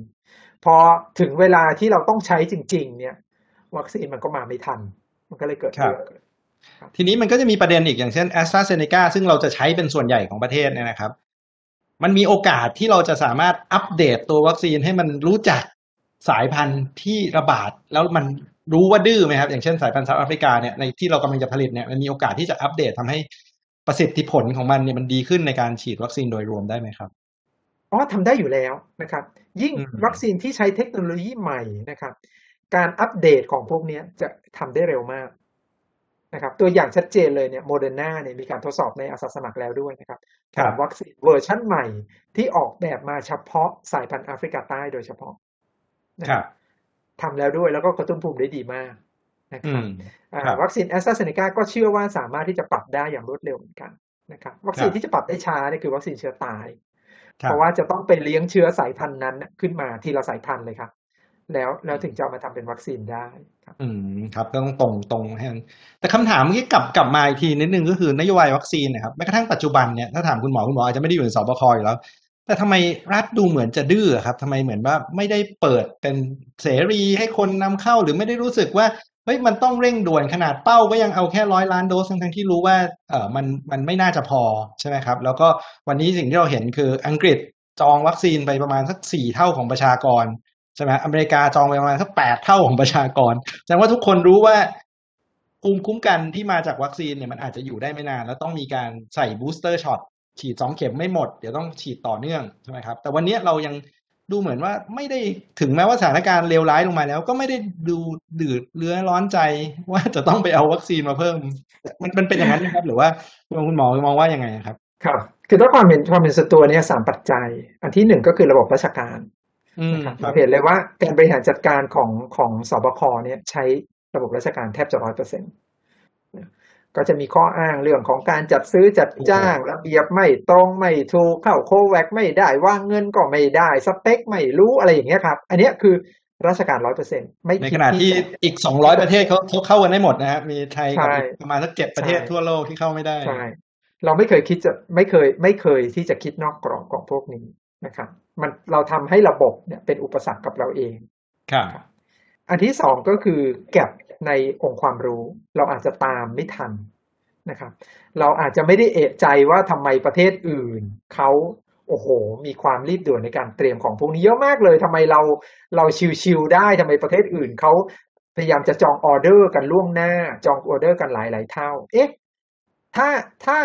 พอถึงเวลาที่เราต้องใช้จริงๆเนี่ย วัคซีนมันก็มาไม่ทันมันก็เลยเกิดทีนี้มันก็จะมีประเด็นอีกอย่างเช่น AstraZeneca ซึ่งเราจะใช้เป็นส่วนใหญ่ของประเทศเนี่ยนะครับมันมีโอกาสที่เราจะสามารถอัปเดตตัววัคซีนให้มันรู้จักสายพันธุ์ที่ระบาดแล้วมันรู้ว่าดื้อไหมครับอย่างเช่นสายพันธุ์เซาท์แอฟริกาเนี่ยในที่เรากำลังจะผลิตเนี่ยมันมีโอกาสที่จะอัปเดตทำให้ประสิทธิผลของมันเนี่ยมันดีขึ้นในการฉีดวัคซีนโดยรวมได้ไหมครับอ๋อทำได้อยู่แล้วนะครับยิ่งวัคซีนที่ใช้เทคโนโลยีใหม่นะครับการอัปเดตของพวกนี้จะทำได้เร็วมากนะครับตัวอย่างชัดเจนเลยเนี่ยโมเดอร์นาเนี่ยมีการทดสอบในอาสาสมัครแล้วด้วยนะครับกับวัคซีนเวอร์ชันใหม่ที่ออกแบบมาเฉพาะสายพันธุ์แอฟริกาใต้โดยเฉพาะนะครับทำแล้วด้วยแล้วก็กระตุ้นภูมิได้ดีมากนะครับวัคซีนแอสตราเซเนกาก็เชื่อว่าสามารถที่จะปรับได้อย่างรวดเร็วเหมือนกันนะครับวัคซีนที่จะปรับได้ช้าเนี่ยคือวัคซีนเชื้อตายเพราะว่าจะต้องไปเลี้ยงเชื้อสายพันธุ์นั้นขึ้นมาทีละสายพันธุ์เลยครับแล้วแล้วถึงจะมาทำเป็นวัคซีนได้ครับอืมครับต้องตรงตรงให้แต่คำถามที่กลับกลับมาอีกทีนิดนึงก็คือนโยบายวัคซีนนะครับแม้กระทั่งปัจจุบันเนี่ยถ้าถามคุณหมอคุณหมออาจจะไม่ได้อยู่ในสบคอยู่แล้วแต่ทำไมรัฐดูเหมือนจะดื้อครับทำไมเหมือนว่าไม่ได้เปิดเป็นเสรีให้คนนำเข้าหรือไม่ได้รู้สึกว่าเฮ้ยมันต้องเร่งด่วนขนาดเป้าก็ยังเอาแค่ร้อยล้านโดสทั้งที่รู้ว่าเออมันมันไม่น่าจะพอใช่ไหมครับแล้วก็วันนี้สิ่งที่เราเห็นคืออังกฤษจองวัคซีนไปประมาณสักสี่เท่าของประชากรใช่ไหมอเมริกาจองไปประมาณสักแปดเท่าของประชากรแสดงว่าทุกคนรู้ว่าภูมิคุ้มกันที่มาจากวัคซีนเนี่ยมันอาจจะอยู่ได้ไม่นานแล้วต้องมีการใส่บูสเตอร์ช็อตฉีดสองเข็มไม่หมดเดี๋ยวต้องฉีดต่อเนื่องใช่ไหมครับแต่วันนี้เรายังดูเหมือนว่าไม่ได้ถึงแม้ว่าสถานการณ์เลวร้ายลงมาแล้วก็ไม่ได้ดูเดือดเรือร้อนใจว่าจะต้องไปเอาวัคซีนมาเพิ่มมันมันเป็นอย่างนั้นนะครับหรือว่าคุณหมอมองว่ายังไงครับครับคือถ้าความเป็นความเป็นส่วนตัวเนี่ยสามปัจจัยอันที่หนึ่งก็คือระบบราชการเราเห็นเลยว่าการบริหารจัดการของของสบคเนี่ยใช้ระบบราชการแทบจะร้อยเปอร์เซ็นต์ก็จะมีข้ออ้างเรื่องของการจัดซื้อจัดจ้างระเบียบไม่ตรงไม่ถูกเข้าโคแวคไม่ได้ว่าเงินก็ไม่ได้สเปคไม่รู้อะไรอย่างเงี้ยครับอันนี้คือราชการ ร้อยเปอร์เซ็นต์ ไม่ในขณะที่อีกสองร้อยประเทศเขาเข้ากันได้หมดนะฮะมีไทยประมาณสักเจ็ดประเทศทั่วโลกที่เข้าไม่ได้ใช่เราไม่เคยคิดจะไม่เคยไม่เคยที่จะคิดนอกกรอบของพวกนี้นะครับมันเราทำให้ระบบเนี่ยเป็นอุปสรรคกับเราเองครับอันที่สองก็คือแก็บในองค์ความรู้เราอาจจะตามไม่ทันนะครับเราอาจจะไม่ได้เอะใจว่าทำไมประเทศอื่นเขาโอ้โหมีความรีบด่วนในการเตรียมของพวกนี้เยอะมากเลยทำไมเราเราชิวๆได้ทำไมประเทศอื่นเขาพยายามจะจองออเดอร์กันล่วงหน้าจองออเดอร์กันหลายๆเท่าเอ๊ะถ้าถ้า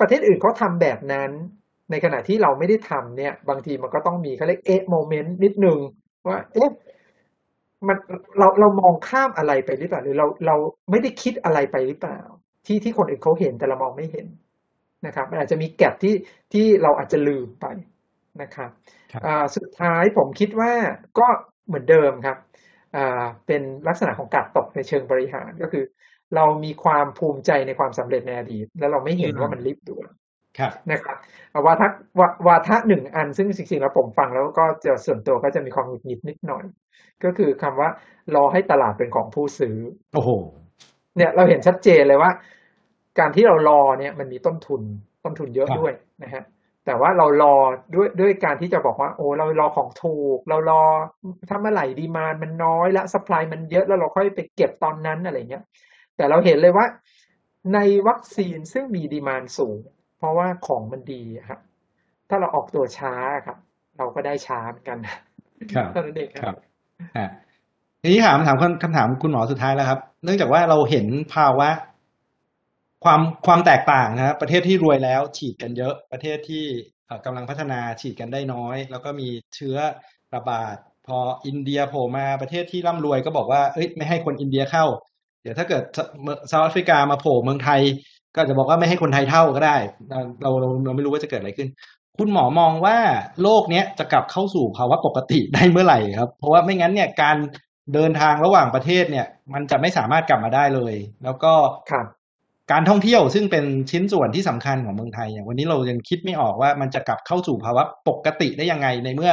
ประเทศอื่นเขาทำแบบนั้นในขณะที่เราไม่ได้ทำเนี่ยบางทีมันก็ต้องมีเขาเรียกเอ๊ะโมเมนต์นิดนึงว่าเอ๊ะมันเราเรามองข้ามอะไรไปหรือเปล่าหรือเราเราไม่ได้คิดอะไรไปหรือเปล่าที่ที่คนอื่นเขาเห็นแต่เรามองไม่เห็นนะครับมันอาจจะมีแก็ปที่ที่เราอาจจะลืมไปนะครับสุดท้ายผมคิดว่าก็เหมือนเดิมครับเป็นลักษณะของการตกในเชิงบริหารก็คือเรามีความภูมิใจในความสำเร็จในอดีตแล้วเราไม่เห็นว่ามันรีบด่วนนะครับวาทะวาทะหนึ่งอันซึ่งจริงๆแล้วผมฟังแล้วก็จะส่วนตัวก็จะมีความหงุดหงิดนิดหน่อยก็คือคำว่ารอให้ตลาดเป็นของผู้ซื้อโอ้โหเนี่ยเราเห็นชัดเจนเลยว่าการที่เรารอเนี่ยมันมีต้นทุนต้นทุนเยอะด้วยนะฮะแต่ว่าเรารอด้วยด้วยการที่จะบอกว่าโอ้เรารอของถูกเรารอถ้าเมื่อไหร่ดีมานด์มันน้อยและซัพพลายมันเยอะแล้วเราค่อยไปเก็บตอนนั้นอะไรเงี้ยแต่เราเห็นเลยว่าในวัคซีนซึ่งมีดีมานด์สูงเพราะว่าของมันดีครับถ้าเราออกตัวช้าครับเราก็ได้ช้าเหมือนกันครับตอนนั้นเองครับอ่าทีนี้ถามถามคำถามคุณหมอสุดท้ายแล้วครับเนื่องจากว่าเราเห็นภาวะความความแตกต่างนะครับประเทศที่รวยแล้วฉีดกันเยอะประเทศที่กำลังพัฒนาฉีดกันได้น้อยแล้วก็มีเชื้อระบาดพออินเดียโผล่มาประเทศที่ร่ำรวยก็บอกว่าเอ้ยไม่ให้คนอินเดียเข้าเดี๋ยวถ้าเกิดเซาท์แอฟริกามาโผล่เมืองไทยก็จะบอกว่าไม่ให้คนไทยเท่าก็ได้เราเราเราไม่รู้ว่าจะเกิดอะไรขึ้นคุณหมอมองว่าโลกเนี้ยจะกลับเข้าสู่ภาวะปกติได้เมื่อไหร่ครับเพราะว่าไม่งั้นเนี่ยการเดินทางระหว่างประเทศเนี่ยมันจะไม่สามารถกลับมาได้เลยแล้วก็การท่องเที่ยวซึ่งเป็นชิ้นส่วนที่สำคัญของเมืองไทยอย่างวันนี้เรายังคิดไม่ออกว่ามันจะกลับเข้าสู่ภาวะปกติได้ยังไงในเมื่อ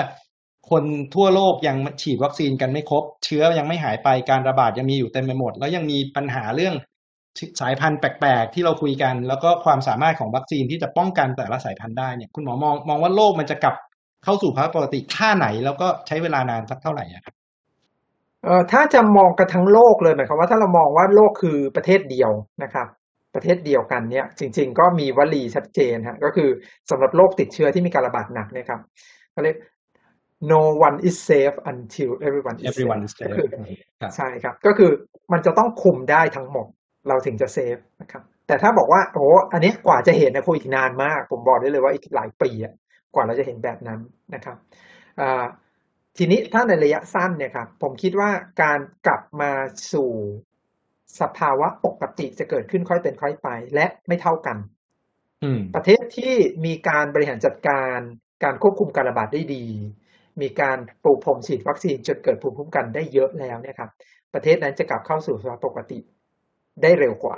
คนทั่วโลกยังฉีดวัคซีนกันไม่ครบเชื้อยังไม่หายไปการระบาดยังมีอยู่เต็มไปหมดแล้วยังมีปัญหาเรื่องสายพันธุ์แปลกๆที่เราคุยกันแล้วก็ความสามารถของวัคซีนที่จะป้องกันแต่ละสายพันธุ์ได้เนี่ยคุณหมอมองมองว่าโลกมันจะกลับเข้าสู่ภาวะปกติท่าไหนแล้วก็ใช้เวลานานสักเท่าไหร่ครับ เอ่อถ้าจะมองกันทั้งโลกเลยหมายความว่าถ้าเรามองว่าโลกคือประเทศเดียวนะครับประเทศเดียวกันเนี่ยจริงๆก็มีวลีชัดเจนฮะก็คือสำหรับโรคติดเชื้อที่มีการระบาดหนักเนี่ยครับก็เรียก no one is safe until everyone is everyone safe, is safe. ก็คือใช่ครับก็คือมันจะต้องคุมได้ทั้งหมดเราถึงจะเซฟนะครับแต่ถ้าบอกว่าโอ้อันนี้กว่าจะเห็นนะคงอีกนานมากผมบอกได้เลยว่าอีกหลายปีอ่ะกว่าเราจะเห็นแบบนั้นนะครับอ่าทีนี้ถ้าในระยะสั้นเนี่ยครับผมคิดว่าการกลับมาสู่สภาวะปกติจะเกิดขึ้นค่อยเป็นค่อยไปและไม่เท่ากันประเทศที่มีการบริหารจัดการการควบคุมการระบาดได้ดีมีการปูพรมฉีดวัคซีนจนเกิดภูมิคุ้มกันได้เยอะแล้วเนี่ยครับประเทศนั้นจะกลับเข้าสู่สภาวะปกติได้เร็วกว่า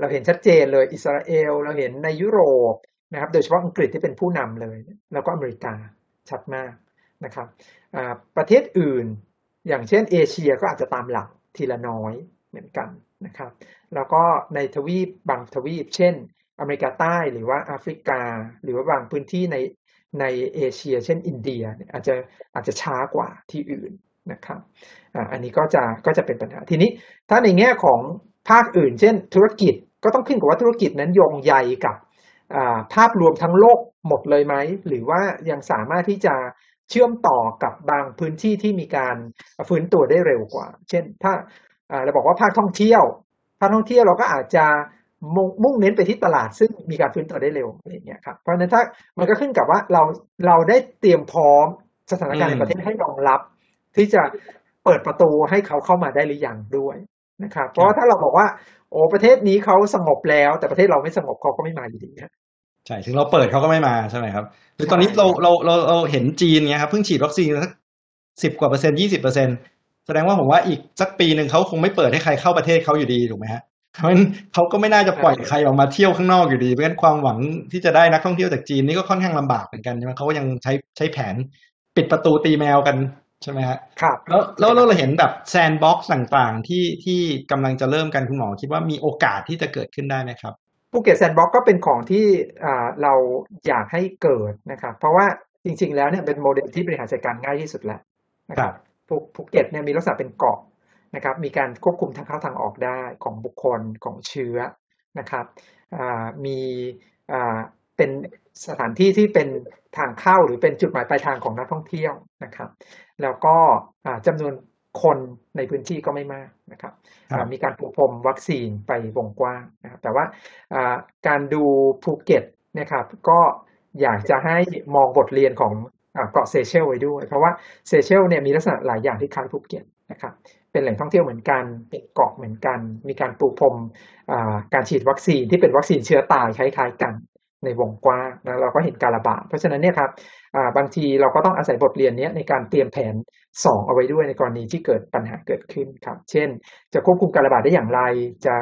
เราเห็นชัดเจนเลยอิสราเอลเราเห็นในยุโรปนะครับโดยเฉพาะอังกฤษที่เป็นผู้นำเลยแล้วก็อเมริกาชัดมากนะครับประเทศอื่นอย่างเช่นเอเชียก็อาจจะตามหลังทีละน้อยเหมือนกันนะครับแล้วก็ในทวีปบางทวีปเช่นอเมริกาใต้หรือว่าแอฟริกาหรือว่าบางพื้นที่ในในเอเชียเช่นอินเดียอาจจะอาจจะช้ากว่าที่อื่นนะครับอันนี้ก็จะก็จะเป็นปัญหาทีนี้ถ้าในแง่ของภาคอื่นเช่นธุรกิจก็ต้องขึ้นกับว่าธุรกิจนั้นโยงใยกับภาพรวมทั้งโลกหมดเลยไหมหรือว่ายังสามารถที่จะเชื่อมต่อกับบางพื้นที่ที่มีการฟื้นตัวได้เร็วกว่าเช่นถ้าเราบอกว่าภาคท่องเที่ยวภาคท่องเที่ยวเราก็อาจจะมุ่งเน้นไปที่ตลาดซึ่งมีการฟื้นตัวได้เร็วอะไรอย่างเงี้ยครับเพราะฉะนั้นถ้ามันก็ขึ้นกับว่าเราเราได้เตรียมพร้อมสถานการณ์ในประเทศให้รองรับที่จะเปิดประตูให้เขาเข้ามาได้หรือยังด้วยนะครับเพราะถ้าเราบอกว่าโอ้ประเทศนี้เขาสงบแล้วแต่ประเทศเราไม่สงบเขาก็ไม่มาอยู่ดีนะใช่ถึงเราเปิดเขาก็ไม่มาใช่ไหมครับคือตอนนี้เราเราเราเราเห็นจีนเงี้ยครับเพิ่งฉีดวัคซีนสักสิบกว่าเปอร์เซ็นต์ยี่สิบเปอร์เซ็นต์แสดงว่าผมว่าอีกสักปีนึงเขาคงไม่เปิดให้ใครเข้าประเทศเขาอยู่ดีถูกไหมฮะเพราะฉะนั้นเขาก็ไม่น่าจะปล่อยใครออกมาเที่ยวข้างนอกอยู่ดีเพราะฉะนั้นความหวังที่จะได้นักท่องเที่ยวจากจีนนี่ก็ค่อนข้างลำบากเหมือนกันใช่ไหมเขาก็ยังใช้ใช้แผนปิดประตูตีแมวกันใช่ไหมฮะครับแล้วแล้วเราเห็นแบบแซนด์บ็อกซ์ต่างๆที่ที่กำลังจะเริ่มกันคุณหมอคิดว่ามีโอกาสที่จะเกิดขึ้นได้ไหมครับภูเก็ตแซนด์บ็อกซ์ก็เป็นของที่เราอยากให้เกิดนะครับเพราะว่าจริงๆแล้วเนี่ยเป็นโมเดลที่บริหารจัดการง่ายที่สุดแล้วนะครับภูเก็ตเนี่ยมีลักษณะเป็นเกาะนะครับมีการควบคุมทางเข้าทางออกได้ของบุคคลของเชื้อนะครับมีเป็นสถานที่ที่เป็นทางเข้าหรือเป็นจุดหมายปลายทางของนักท่องเที่ยวนะครับแล้วก็จำนวนคนในพื้นที่ก็ไม่มากนะครับมีการปูพรมวัคซีนไปวงกว้างนะครับแต่ว่าการดูภูเก็ตนะครับก็อยากจะให้มองบทเรียนของเกาะเซเชลไว้ด้วยเพราะว่าเซเชลเนี่ยมีลักษณะหลายอย่างที่คล้ายภูเก็ตนะครับเป็นแหล่งท่องเที่ยวเหมือนกันเป็นเกาะเหมือนกันมีการปูพรมการฉีดวัคซีนที่เป็นวัคซีนเชื้อตายคล้ายๆกันในวงกว้างแล้วเราก็เห็นการระบาดเพราะฉะนั้นเนี่ยครับบางทีเราก็ต้องอาศัยบทเรียนนี้ในการเตรียมแผนสองเอาไว้ด้วยในกรณีที่เกิดปัญหาเกิดขึ้นครับเช่นจะควบคุมการระบาดได้อย่างไรจะ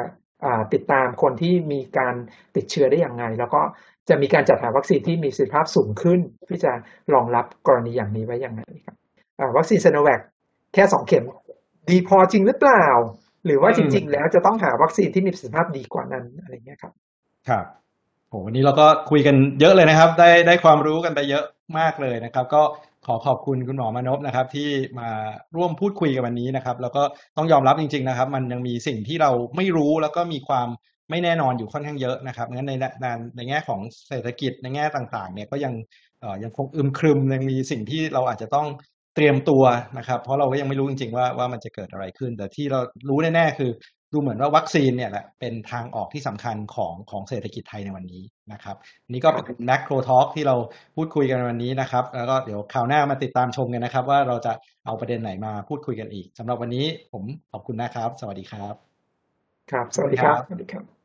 ติดตามคนที่มีการติดเชื้อได้อย่างไรแล้วก็จะมีการจัดหาวัคซีนที่มีประสิทธิภาพสูงขึ้นเพื่อจะรองรับกรณีอย่างนี้ไว้อย่างไรครับวัคซีน Sinovac แค่สองเข็มดีพอจริงหรือเปล่าหรือว่าจริงๆแล้วจะต้องหาวัคซีนที่มีประสิทธิภาพดีกว่านั้นอะไรเงี้ยครับครับโหวันนี้เราก็คุยกันเยอะเลยนะครับได้ได้ความรู้กันไปเยอะมากเลยนะครับก็ขอขอบคุณคุณหมอมานพนะครับที่มาร่วมพูดคุยกันวันนี้นะครับแล้วก็ต้องยอมรับจริงๆนะครับมันยังมีสิ่งที่เราไม่รู้แล้วก็มีความไม่แน่นอนอยู่ค่อนข้างเยอะนะครับงั้นในในในแง่ของเศรษฐกิจในแง่ต่างๆเนี่ยก็ยังเอ่อยังคงอึมครึมยังมีสิ่งที่เราอาจจะต้องเตรียมตัวนะครับเพราะเราก็ยังไม่รู้จริงๆว่าว่ามันจะเกิดอะไรขึ้นแต่ที่เรารู้แน่ๆคือดูเหมือนว่าวัคซีนเนี่ยแหละเป็นทางออกที่สำคัญของของเศรษฐกิจไทยในวันนี้นะครับนี่ก็เป็น Macro Talk ที่เราพูดคุยกันวันนี้นะครับแล้วก็เดี๋ยวคราวหน้ามาติดตามชมกันนะครับว่าเราจะเอาประเด็นไหนมาพูดคุยกันอีกสำหรับวันนี้ผมขอบคุณนะครับสวัสดีครับครับสวัสดีครับ